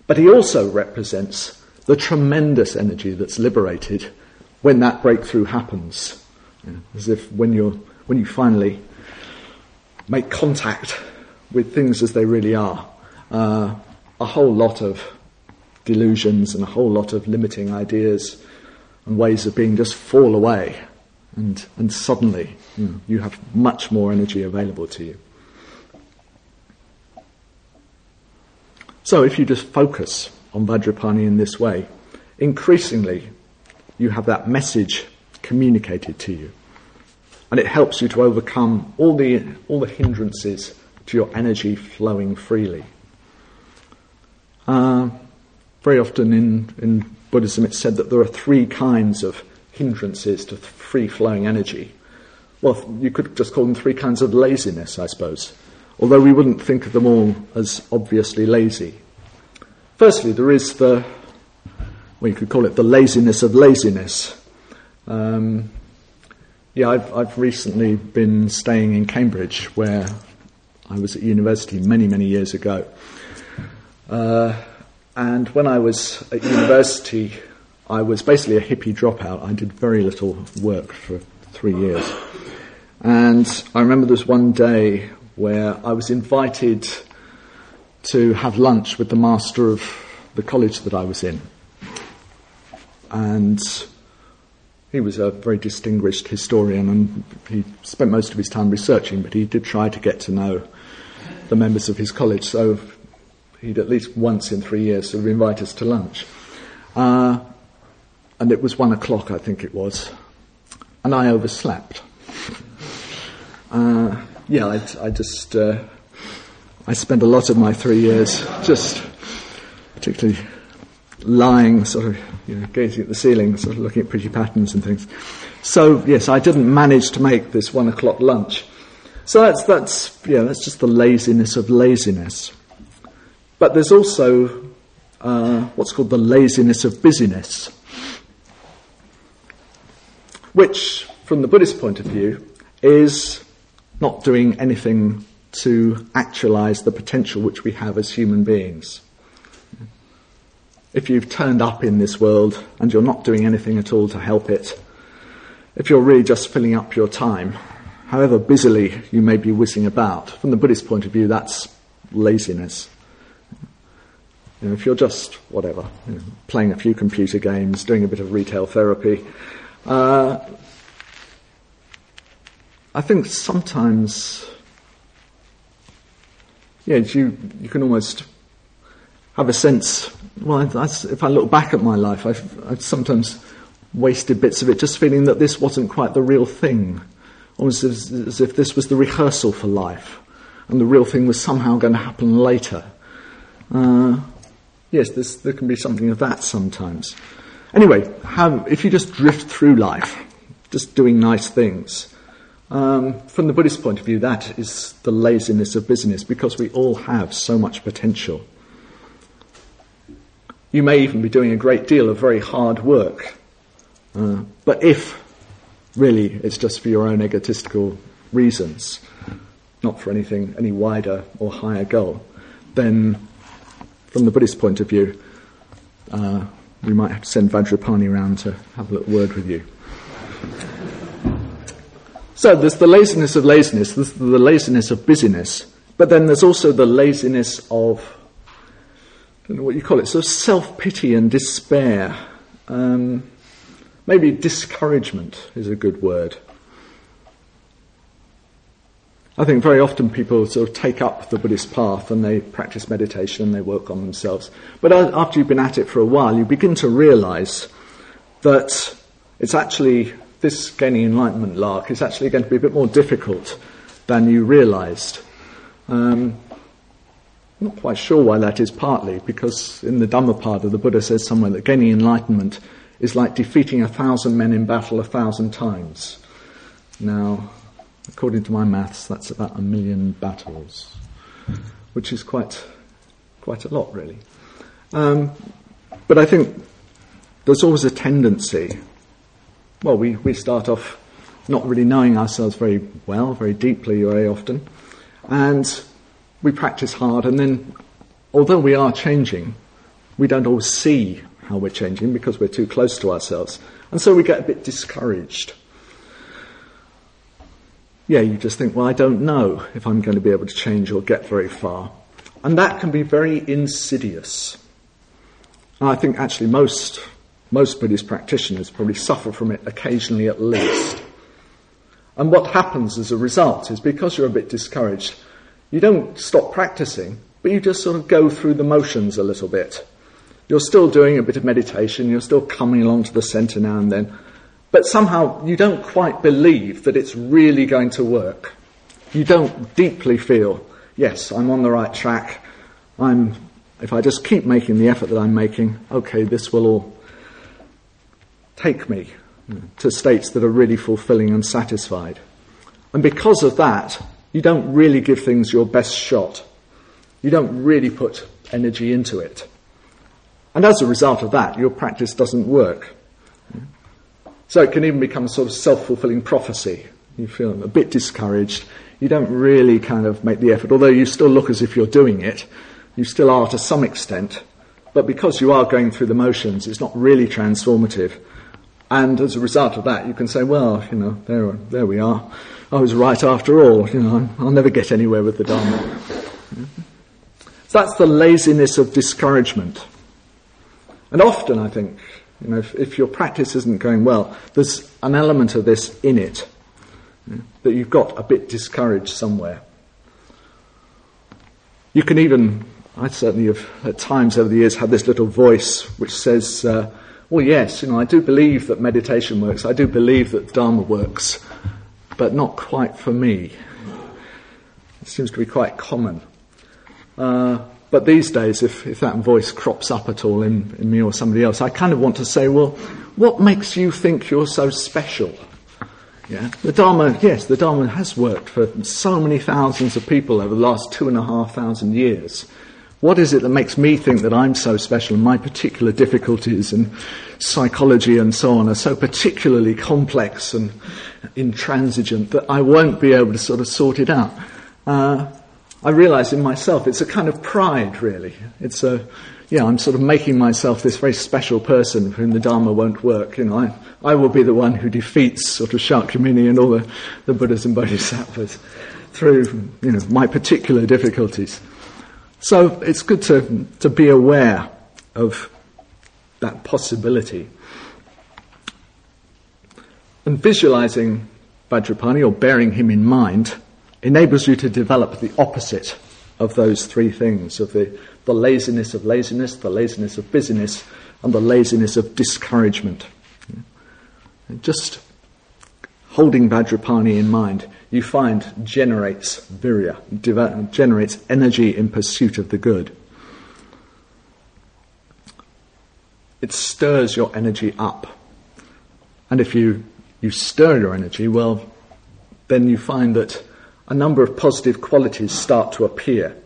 But he also represents the tremendous energy that's liberated when that breakthrough happens. As if when you finally make contact with things as they really are, a whole lot of delusions and a whole lot of limiting ideas and ways of being just fall away, and suddenly you have much more energy available to you. So if you just focus on Vajrapani in this way, increasingly you have that message communicated to you. And it helps you to overcome all the hindrances to your energy flowing freely. Very often in Buddhism it's said that there are three kinds of hindrances to free-flowing energy. Well, you could just call them three kinds of laziness, I suppose, although we wouldn't think of them all as obviously lazy. Firstly, there is the, well, you could call it the laziness of laziness. I've recently been staying in Cambridge, where I was at university many, many years ago. And when I was at university, I was basically a hippie dropout. I did very little work for 3 years. And I remember there was one day where I was invited to have lunch with the master of the college that I was in. And he was a very distinguished historian, and he spent most of his time researching, but he did try to get to know the members of his college, so he'd at least once in 3 years sort of invite us to lunch. And it was 1 o'clock, I think it was, and I overslept. I spent a lot of my 3 years just particularly lying, sort of, gazing at the ceiling, sort of looking at pretty patterns and things. So, yes, I didn't manage to make this 1 o'clock lunch. So that's just the laziness of laziness. But there's also what's called the laziness of busyness, which, from the Buddhist point of view, is not doing anything to actualise the potential which we have as human beings. If you've turned up in this world and you're not doing anything at all to help it, if you're really just filling up your time, however busily you may be whizzing about, from the Buddhist point of view, that's laziness. If you're just, whatever, playing a few computer games, doing a bit of retail therapy, I think sometimes you can almost have a sense, if I look back at my life, I've sometimes wasted bits of it just feeling that this wasn't quite the real thing, almost as if this was the rehearsal for life, and the real thing was somehow going to happen later. Yes, there can be something of that sometimes. Anyway, if you just drift through life, just doing nice things, from the Buddhist point of view, that is the laziness of busyness, because we all have so much potential. You may even be doing a great deal of very hard work, but if really it's just for your own egotistical reasons, not for anything, any wider or higher goal, then from the Buddhist point of view, we might have to send Vajrapani round to have a little word with you. So there's the laziness of laziness, there's the laziness of busyness, but then there's also the laziness of, I don't know what you call it, sort of self-pity and despair. Maybe discouragement is a good word. I think very often people sort of take up the Buddhist path and they practice meditation and they work on themselves. But after you've been at it for a while, you begin to realise that it's actually, this gaining enlightenment lark is actually going to be a bit more difficult than you realised. I'm not quite sure why that is, partly because in the Dhammapada, the Buddha says somewhere that gaining enlightenment is like defeating 1,000 men in battle 1,000 times. Now, according to my maths, that's about 1 million battles, which is quite a lot, really. But I think there's always a tendency, we start off not really knowing ourselves very well, very deeply, very often, and we practice hard, and then, although we are changing, we don't always see how we're changing because we're too close to ourselves, and so we get a bit discouraged. Yeah, you just think, I don't know if I'm going to be able to change or get very far. And that can be very insidious. And I think actually most Buddhist practitioners probably suffer from it occasionally at least. And what happens as a result is, because you're a bit discouraged, you don't stop practicing, but you just sort of go through the motions a little bit. You're still doing a bit of meditation, you're still coming along to the centre now and then, but somehow you don't quite believe that it's really going to work. You don't deeply feel, yes, I'm on the right track. If I just keep making the effort that I'm making, okay, this will all take me to states that are really fulfilling and satisfied. And because of that, you don't really give things your best shot. You don't really put energy into it. And as a result of that, your practice doesn't work. So it can even become a sort of self-fulfilling prophecy. You feel a bit discouraged. You don't really kind of make the effort, although you still look as if you're doing it. You still are to some extent. But because you are going through the motions, it's not really transformative. And as a result of that, you can say, there we are. I was right after all. I'll never get anywhere with the Dharma. So that's the laziness of discouragement. And often, I think, if your practice isn't going well, there's an element of this in it, that you've got a bit discouraged somewhere. You can even, I certainly have at times over the years had this little voice which says, I do believe that meditation works, I do believe that Dharma works, but not quite for me. It seems to be quite common. But these days, if that voice crops up at all in me or somebody else, I kind of want to say, what makes you think you're so special? Yeah, the Dharma has worked for so many thousands of people over the last 2,500 years. What is it that makes me think that I'm so special and my particular difficulties and psychology and so on are so particularly complex and intransigent that I won't be able to sort of sort it out? I realise in myself it's a kind of pride, really. It's I'm sort of making myself this very special person for whom the Dharma won't work. I will be the one who defeats sort of Shakyamuni and all the Buddhas and Bodhisattvas through, my particular difficulties. So it's good to be aware of that possibility. And visualising Vajrapani, or bearing him in mind, enables you to develop the opposite of those three things, of the the laziness of laziness, the laziness of busyness, and the laziness of discouragement. And just holding Vajrapani in mind, you find generates virya, generates energy in pursuit of the good. It stirs your energy up. And if you stir your energy, well, then you find that a number of positive qualities start to appear.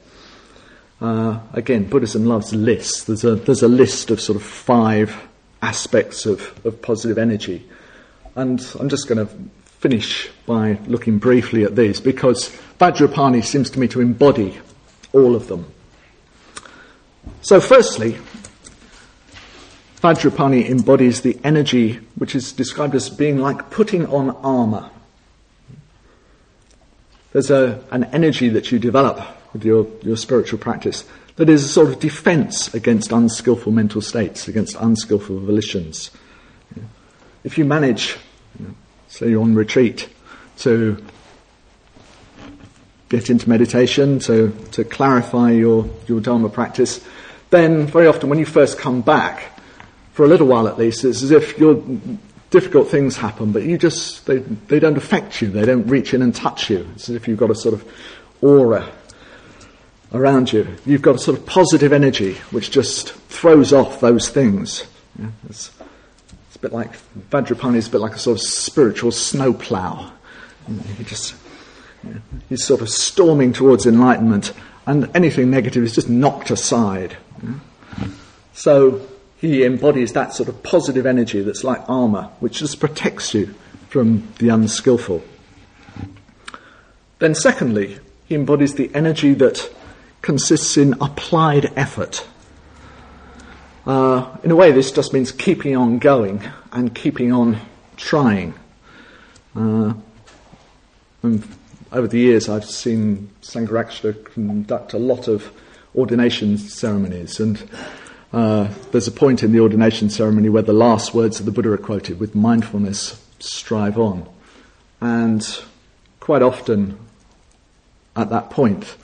Again, Buddhism loves lists. There's a list of sort of 5 aspects of positive energy. And I'm just going to finish by looking briefly at these, because Vajrapani seems to me to embody all of them. So firstly, Vajrapani embodies the energy which is described as being like putting on armour. There's an energy that you develop with your spiritual practice that is a sort of defence against unskillful mental states, against unskillful volitions. If you manage, say you're on retreat, to get into meditation, to clarify your Dharma practice, then very often when you first come back, for a little while at least, it's as if your difficult things happen, but they don't affect you, they don't reach in and touch you. It's as if you've got a sort of aura around you. You've got a sort of positive energy which just throws off those things. Yeah, it's a bit like, Vajrapani is a bit like a sort of spiritual snowplough. He's sort of storming towards enlightenment, and anything negative is just knocked aside. Yeah. So he embodies that sort of positive energy that's like armour, which just protects you from the unskillful. Then secondly, he embodies the energy that consists in applied effort. In a way, this just means keeping on going and keeping on trying. Over the years, I've seen Sangharaksha conduct a lot of ordination ceremonies, and there's a point in the ordination ceremony where the last words of the Buddha are quoted, with mindfulness, strive on. And quite often at that point,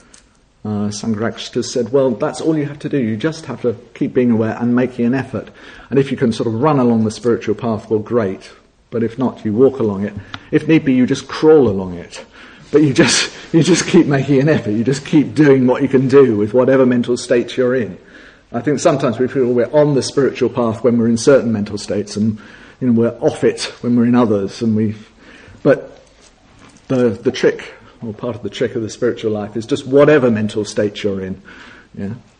Sangharaksha said, well, that's all you have to do. You just have to keep being aware and making an effort. And if you can sort of run along the spiritual path, well, great. But if not, you walk along it. If need be, you just crawl along it. But you just keep making an effort. You just keep doing what you can do with whatever mental state you're in. I think sometimes we feel we're on the spiritual path when we're in certain mental states, and we're off it when we're in others. But the trick, or part of the trick of the spiritual life, is just whatever mental state you're in,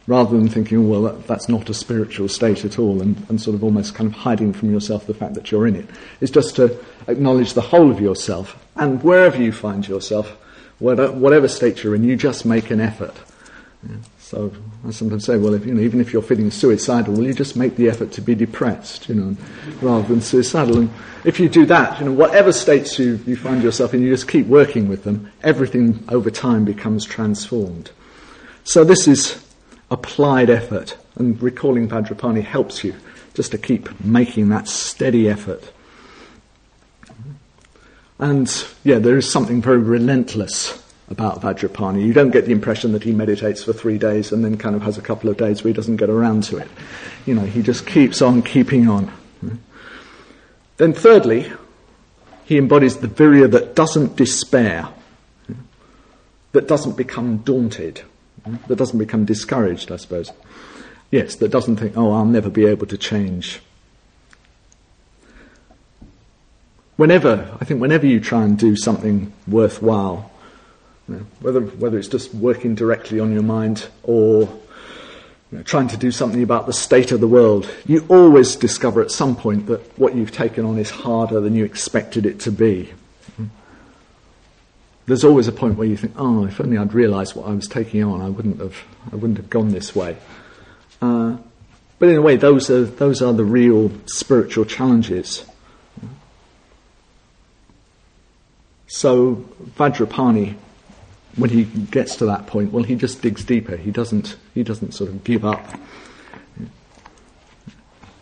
rather than thinking, well, that's not a spiritual state at all, and sort of almost kind of hiding from yourself the fact that you're in it. It's just to acknowledge the whole of yourself, and wherever you find yourself, whatever state you're in, you just make an effort. Yeah. So I sometimes say, well, if, even if you're feeling suicidal, will you just make the effort to be depressed, rather than suicidal? And if you do that, whatever states you find yourself in, you just keep working with them. Everything over time becomes transformed. So this is applied effort, and recalling Vajrapani helps you just to keep making that steady effort. And there is something very relentless about Vajrapani. You don't get the impression that he meditates for 3 days and then kind of has a couple of days where he doesn't get around to it. He just keeps on keeping on. Then thirdly, he embodies the virya that doesn't despair, that doesn't become daunted, that doesn't become discouraged, I suppose. Yes, that doesn't think, oh, I'll never be able to change. Whenever you try and do something worthwhile, whether it's just working directly on your mind or trying to do something about the state of the world, you always discover at some point that what you've taken on is harder than you expected it to be. There's always a point where you think, oh, if only I'd realised what I was taking on, I wouldn't have gone this way. But in a way, those are the real spiritual challenges. So Vajrapani, when he gets to that point, well, he just digs deeper. He doesn't sort of give up.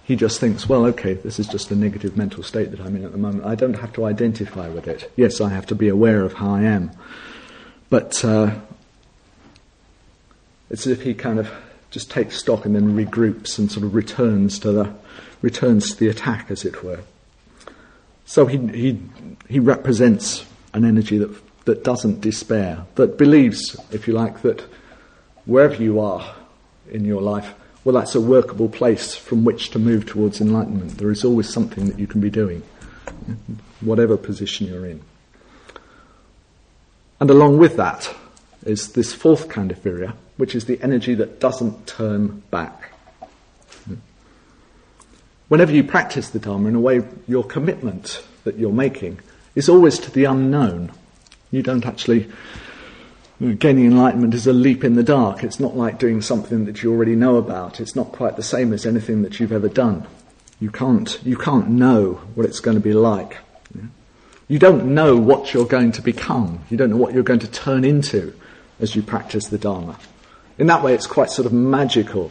He just thinks, well, okay, this is just a negative mental state that I'm in at the moment. I don't have to identify with it. Yes, I have to be aware of how I am. But it's as if he kind of just takes stock and then regroups and sort of returns to the attack, as it were. So he represents an energy that doesn't despair, that believes, if you like, that wherever you are in your life, well, that's a workable place from which to move towards enlightenment. There is always something that you can be doing, whatever position you're in. And along with that is this fourth kind of virya, which is the energy that doesn't turn back. Whenever you practice the Dharma, in a way, your commitment that you're making is always to the unknown. You don't actually... Gaining enlightenment is a leap in the dark. It's not like doing something that you already know about. It's not quite the same as anything that you've ever done. You can't know what it's going to be like. You don't know what you're going to become. You don't know what you're going to turn into as you practice the Dharma. In that way, it's quite sort of magical.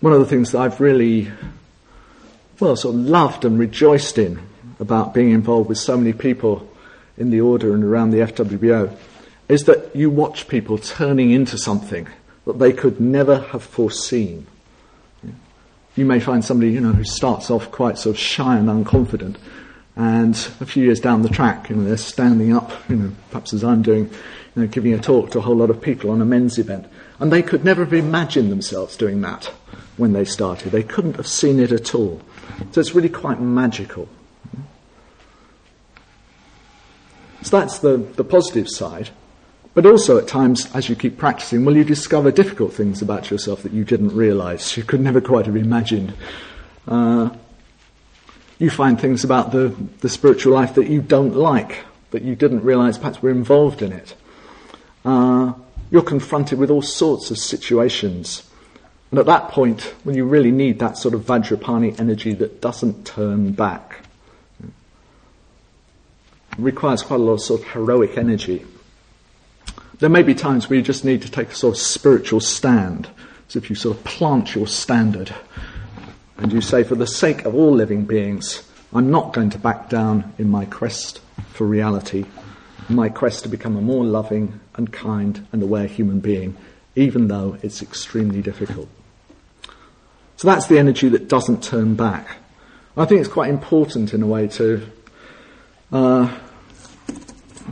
One of the things that I've really, sort of loved and rejoiced in about being involved with so many people in the order and around the FWBO is that you watch people turning into something that they could never have foreseen. You may find somebody, who starts off quite sort of shy and unconfident, and a few years down the track, they're standing up, perhaps as I'm doing, giving a talk to a whole lot of people on a men's event, and they could never have imagined themselves doing that when they started. They couldn't have seen it at all. So it's really quite magical. So that's the positive side. But also at times, as you keep practicing, you discover difficult things about yourself that you didn't realise, you could never quite have imagined. You find things about the spiritual life that you don't like, that you didn't realise perhaps were involved in it. You're confronted with all sorts of situations. And at that point, you really need that sort of Vajrapani energy that doesn't turn back. It requires quite a lot of sort of heroic energy. There may be times where you just need to take a sort of spiritual stand. So if you sort of plant your standard and you say, for the sake of all living beings, I'm not going to back down in my quest for reality, my quest to become a more loving and kind and aware human being, even though it's extremely difficult. So that's the energy that doesn't turn back. I think it's quite important in a way to...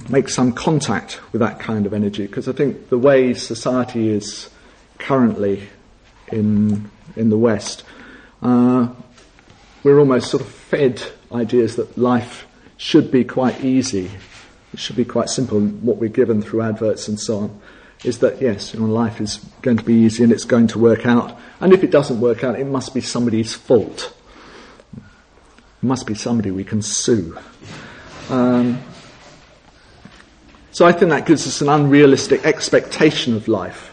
make some contact with that kind of energy, because I think the way society is currently in the West, we're almost sort of fed ideas that life should be quite easy, it should be quite simple. What we're given through adverts and so on is that, yes, life is going to be easy and it's going to work out, and if it doesn't work out, it must be somebody's fault. It must be somebody we can sue. So I think that gives us an unrealistic expectation of life.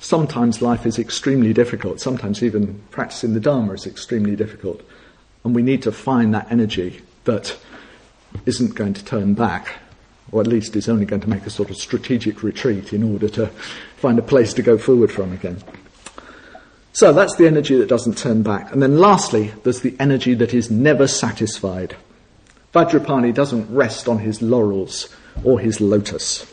Sometimes life is extremely difficult. Sometimes even practicing the Dharma is extremely difficult. And we need to find that energy that isn't going to turn back, or at least is only going to make a sort of strategic retreat in order to find a place to go forward from again. So that's the energy that doesn't turn back. And then lastly, there's the energy that is never satisfied. Vajrapani doesn't rest on his laurels or his lotus.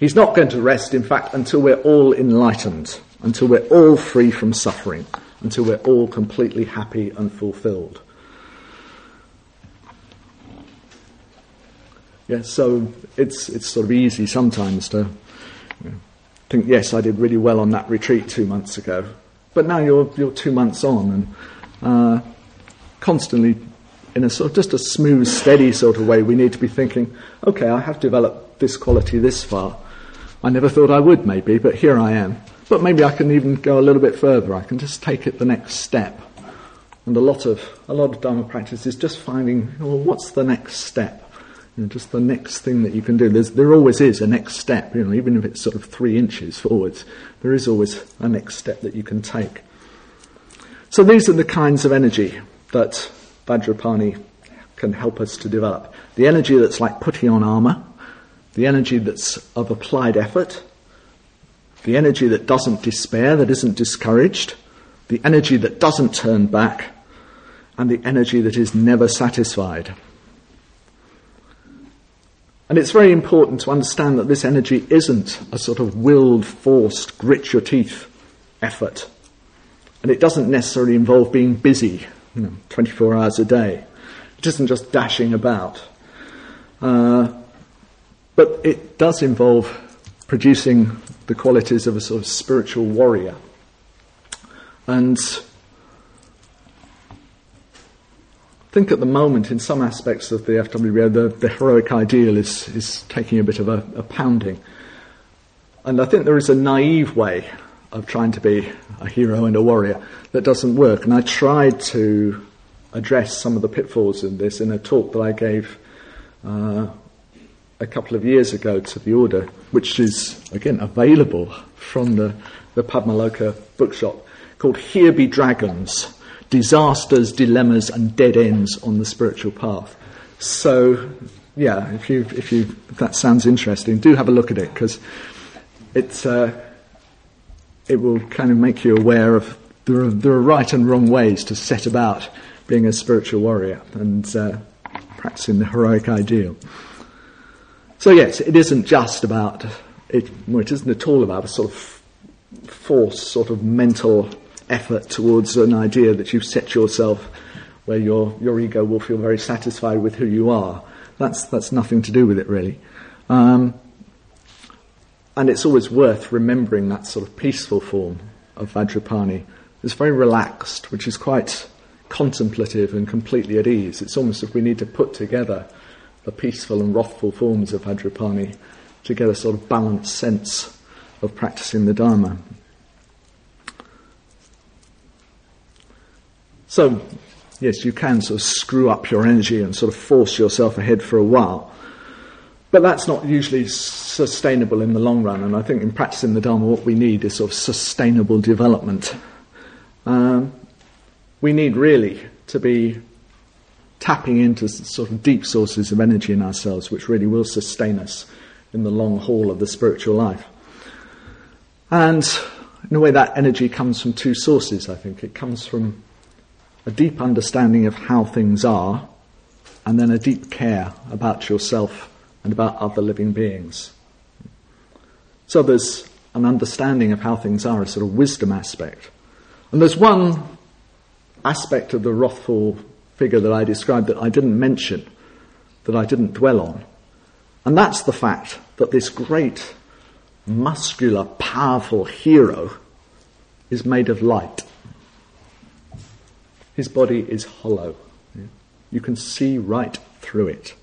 He's not going to rest, in fact, until we're all enlightened, until we're all free from suffering, until we're all completely happy and fulfilled. Yeah, so it's sort of easy sometimes to think, yes, I did really well on that retreat 2 months ago, but now you're 2 months on and constantly, in a sort of just a smooth, steady sort of way, we need to be thinking, okay, I have developed this quality this far. I never thought I would, maybe, but here I am. But maybe I can even go a little bit further. I can just take it the next step. And a lot of Dharma practice is just finding, what's the next step? Just the next thing that you can do. There always is a next step, even if it's sort of 3 inches forwards. There is always a next step that you can take. So these are the kinds of energy that Vajrapani can help us to develop. The energy that's like putting on armour, the energy that's of applied effort, the energy that doesn't despair, that isn't discouraged, the energy that doesn't turn back, and the energy that is never satisfied. And it's very important to understand that this energy isn't a sort of willed, forced, grit-your-teeth effort. And it doesn't necessarily involve being busy, 24 hours a day. It isn't just dashing about. But it does involve producing the qualities of a sort of spiritual warrior. And I think at the moment, in some aspects of the FWBO, the heroic ideal is taking a bit of a pounding. And I think there is a naive way of trying to be a hero and a warrior that doesn't work. And I tried to address some of the pitfalls in this in a talk that I gave a couple of years ago to the Order, which is, again, available from the Padmaloka bookshop, called Here Be Dragons, Disasters, Dilemmas and Dead Ends on the Spiritual Path. So, yeah, if that sounds interesting, do have a look at it, because it will kind of make you aware of there are right and wrong ways to set about being a spiritual warrior and practicing the heroic ideal. So yes, it isn't just about it. Well, it isn't at all about a sort of forced, sort of mental effort towards an idea that you've set yourself, where your ego will feel very satisfied with who you are. That's nothing to do with it really. And it's always worth remembering that sort of peaceful form of Vajrapani. It's very relaxed, which is quite contemplative and completely at ease. It's almost as if we need to put together the peaceful and wrathful forms of Vajrapani to get a sort of balanced sense of practicing the Dharma. So, yes, you can sort of screw up your energy and sort of force yourself ahead for a while. But that's not usually sustainable in the long run, and I think in practicing the Dharma what we need is sort of sustainable development. We need really to be tapping into sort of deep sources of energy in ourselves, which really will sustain us in the long haul of the spiritual life. And in a way that energy comes from two sources, I think. It comes from a deep understanding of how things are, and then a deep care about yourself and about other living beings. So there's an understanding of how things are, a sort of wisdom aspect. And there's one aspect of the wrathful figure that I described that I didn't mention, that I didn't dwell on. And that's the fact that this great, muscular, powerful hero is made of light. His body is hollow. You can see right through it.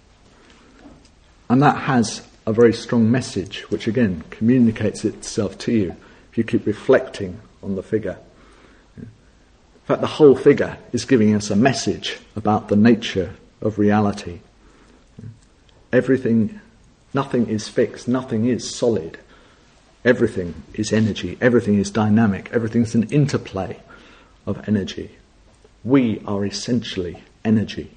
And that has a very strong message, which again communicates itself to you if you keep reflecting on the figure. In fact, the whole figure is giving us a message about the nature of reality. Everything, nothing is fixed, nothing is solid. Everything is energy, everything is dynamic, everything's an interplay of energy. We are essentially energy.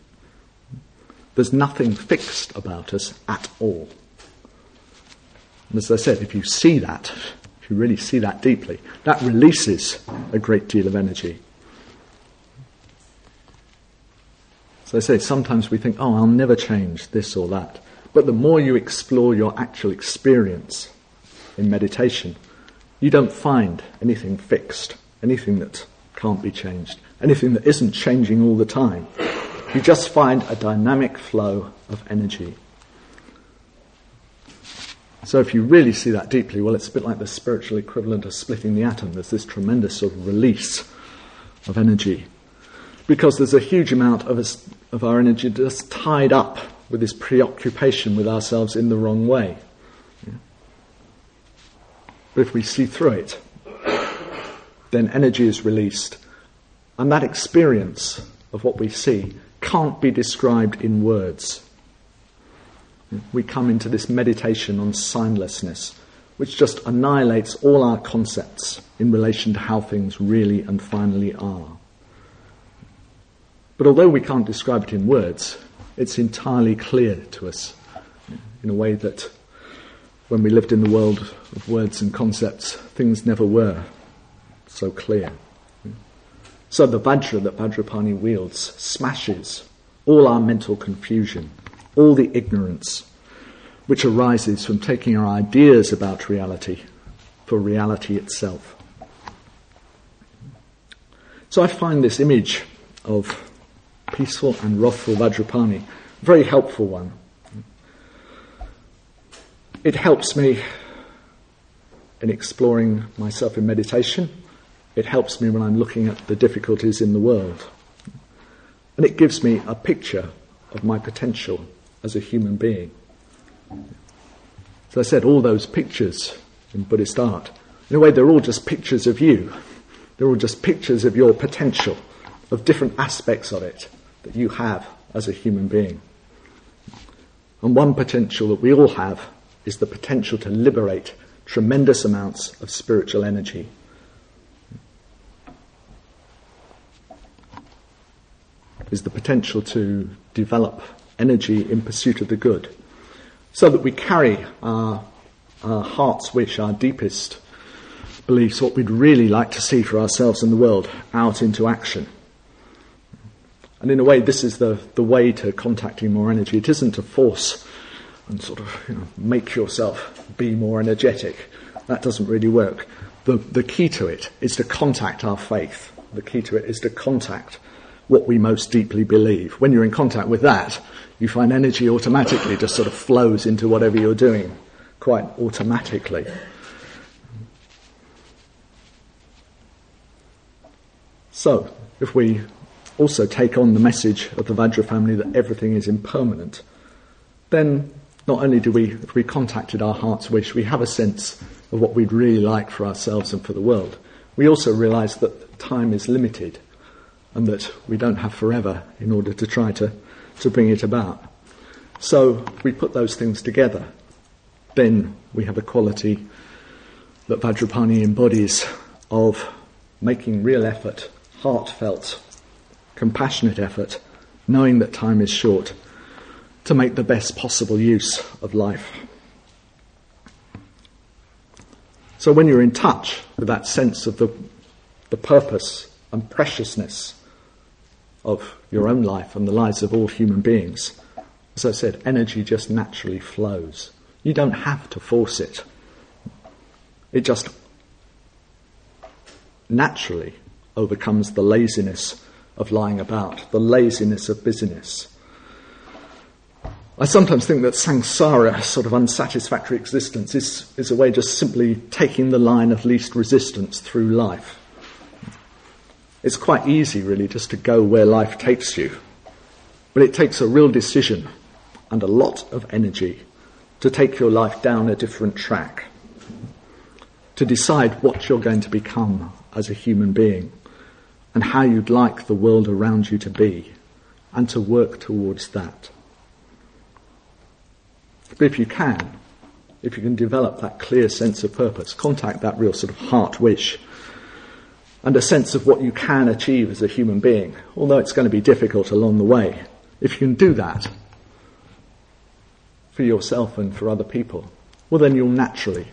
There's nothing fixed about us at all. And as I said, if you see that, if you really see that deeply, that releases a great deal of energy. So I say, sometimes we think, oh, I'll never change this or that. But the more you explore your actual experience in meditation, you don't find anything fixed, anything that can't be changed, anything that isn't changing all the time. You just find a dynamic flow of energy. So if you really see that deeply, well, it's a bit like the spiritual equivalent of splitting the atom. There's this tremendous sort of release of energy, because there's a huge amount of our energy just tied up with this preoccupation with ourselves in the wrong way. But if we see through it, then energy is released, and that experience of what we see can't be described in words. We come into this meditation on signlessness, which just annihilates all our concepts in relation to how things really and finally are. But although we can't describe it in words, it's entirely clear to us in a way that when we lived in the world of words and concepts, things never were so clear. So the Vajra that Vajrapani wields smashes all our mental confusion, all the ignorance, which arises from taking our ideas about reality for reality itself. So I find this image of peaceful and wrathful Vajrapani a very helpful one. It helps me in exploring myself in meditation. It helps me when I'm looking at the difficulties in the world. And it gives me a picture of my potential as a human being. So I said, all those pictures in Buddhist art, in a way they're all just pictures of you. They're all just pictures of your potential, of different aspects of it that you have as a human being. And one potential that we all have is the potential to liberate tremendous amounts of spiritual energy. Is the potential to develop energy in pursuit of the good, so that we carry our heart's wish, our deepest beliefs, what we'd really like to see for ourselves and the world, out into action. And in a way, this is the way to contacting more energy. It isn't to force and sort of make yourself be more energetic. That doesn't really work. The key to it is to contact our faith. The key to it is to contact what we most deeply believe. When you're in contact with that, you find energy automatically just sort of flows into whatever you're doing, quite automatically. So, if we also take on the message of the Vajra family that everything is impermanent, then not only do we, if we contacted our heart's wish, we have a sense of what we'd really like for ourselves and for the world. We also realise that time is limited, and that we don't have forever in order to try to bring it about. So we put those things together. Then we have a quality that Vajrapani embodies of making real effort, heartfelt, compassionate effort, knowing that time is short, to make the best possible use of life. So when you're in touch with that sense of the purpose and preciousness of your own life and the lives of all human beings, as I said, energy just naturally flows. You don't have to force it. It just naturally overcomes the laziness of lying about, the laziness of busyness. I sometimes think that samsara, sort of unsatisfactory existence, is a way just simply taking the line of least resistance through life. It's quite easy, really, just to go where life takes you. But it takes a real decision and a lot of energy to take your life down a different track, to decide what you're going to become as a human being and how you'd like the world around you to be, and to work towards that. But if you can develop that clear sense of purpose, contact that real sort of heart wish, and a sense of what you can achieve as a human being, although it's going to be difficult along the way. If you can do that for yourself and for other people, well then you'll naturally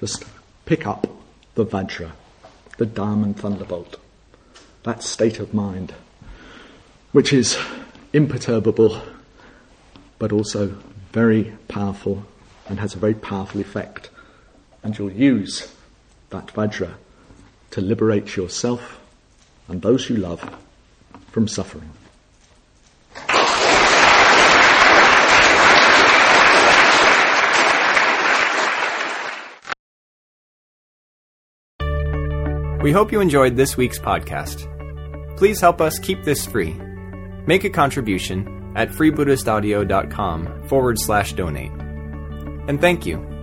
just pick up the Vajra, the diamond thunderbolt, that state of mind, which is imperturbable, but also very powerful and has a very powerful effect. And you'll use that Vajra to liberate yourself and those you love from suffering. We hope you enjoyed this week's podcast. Please help us keep this free. Make a contribution at freebuddhistaudio.com/donate. And thank you.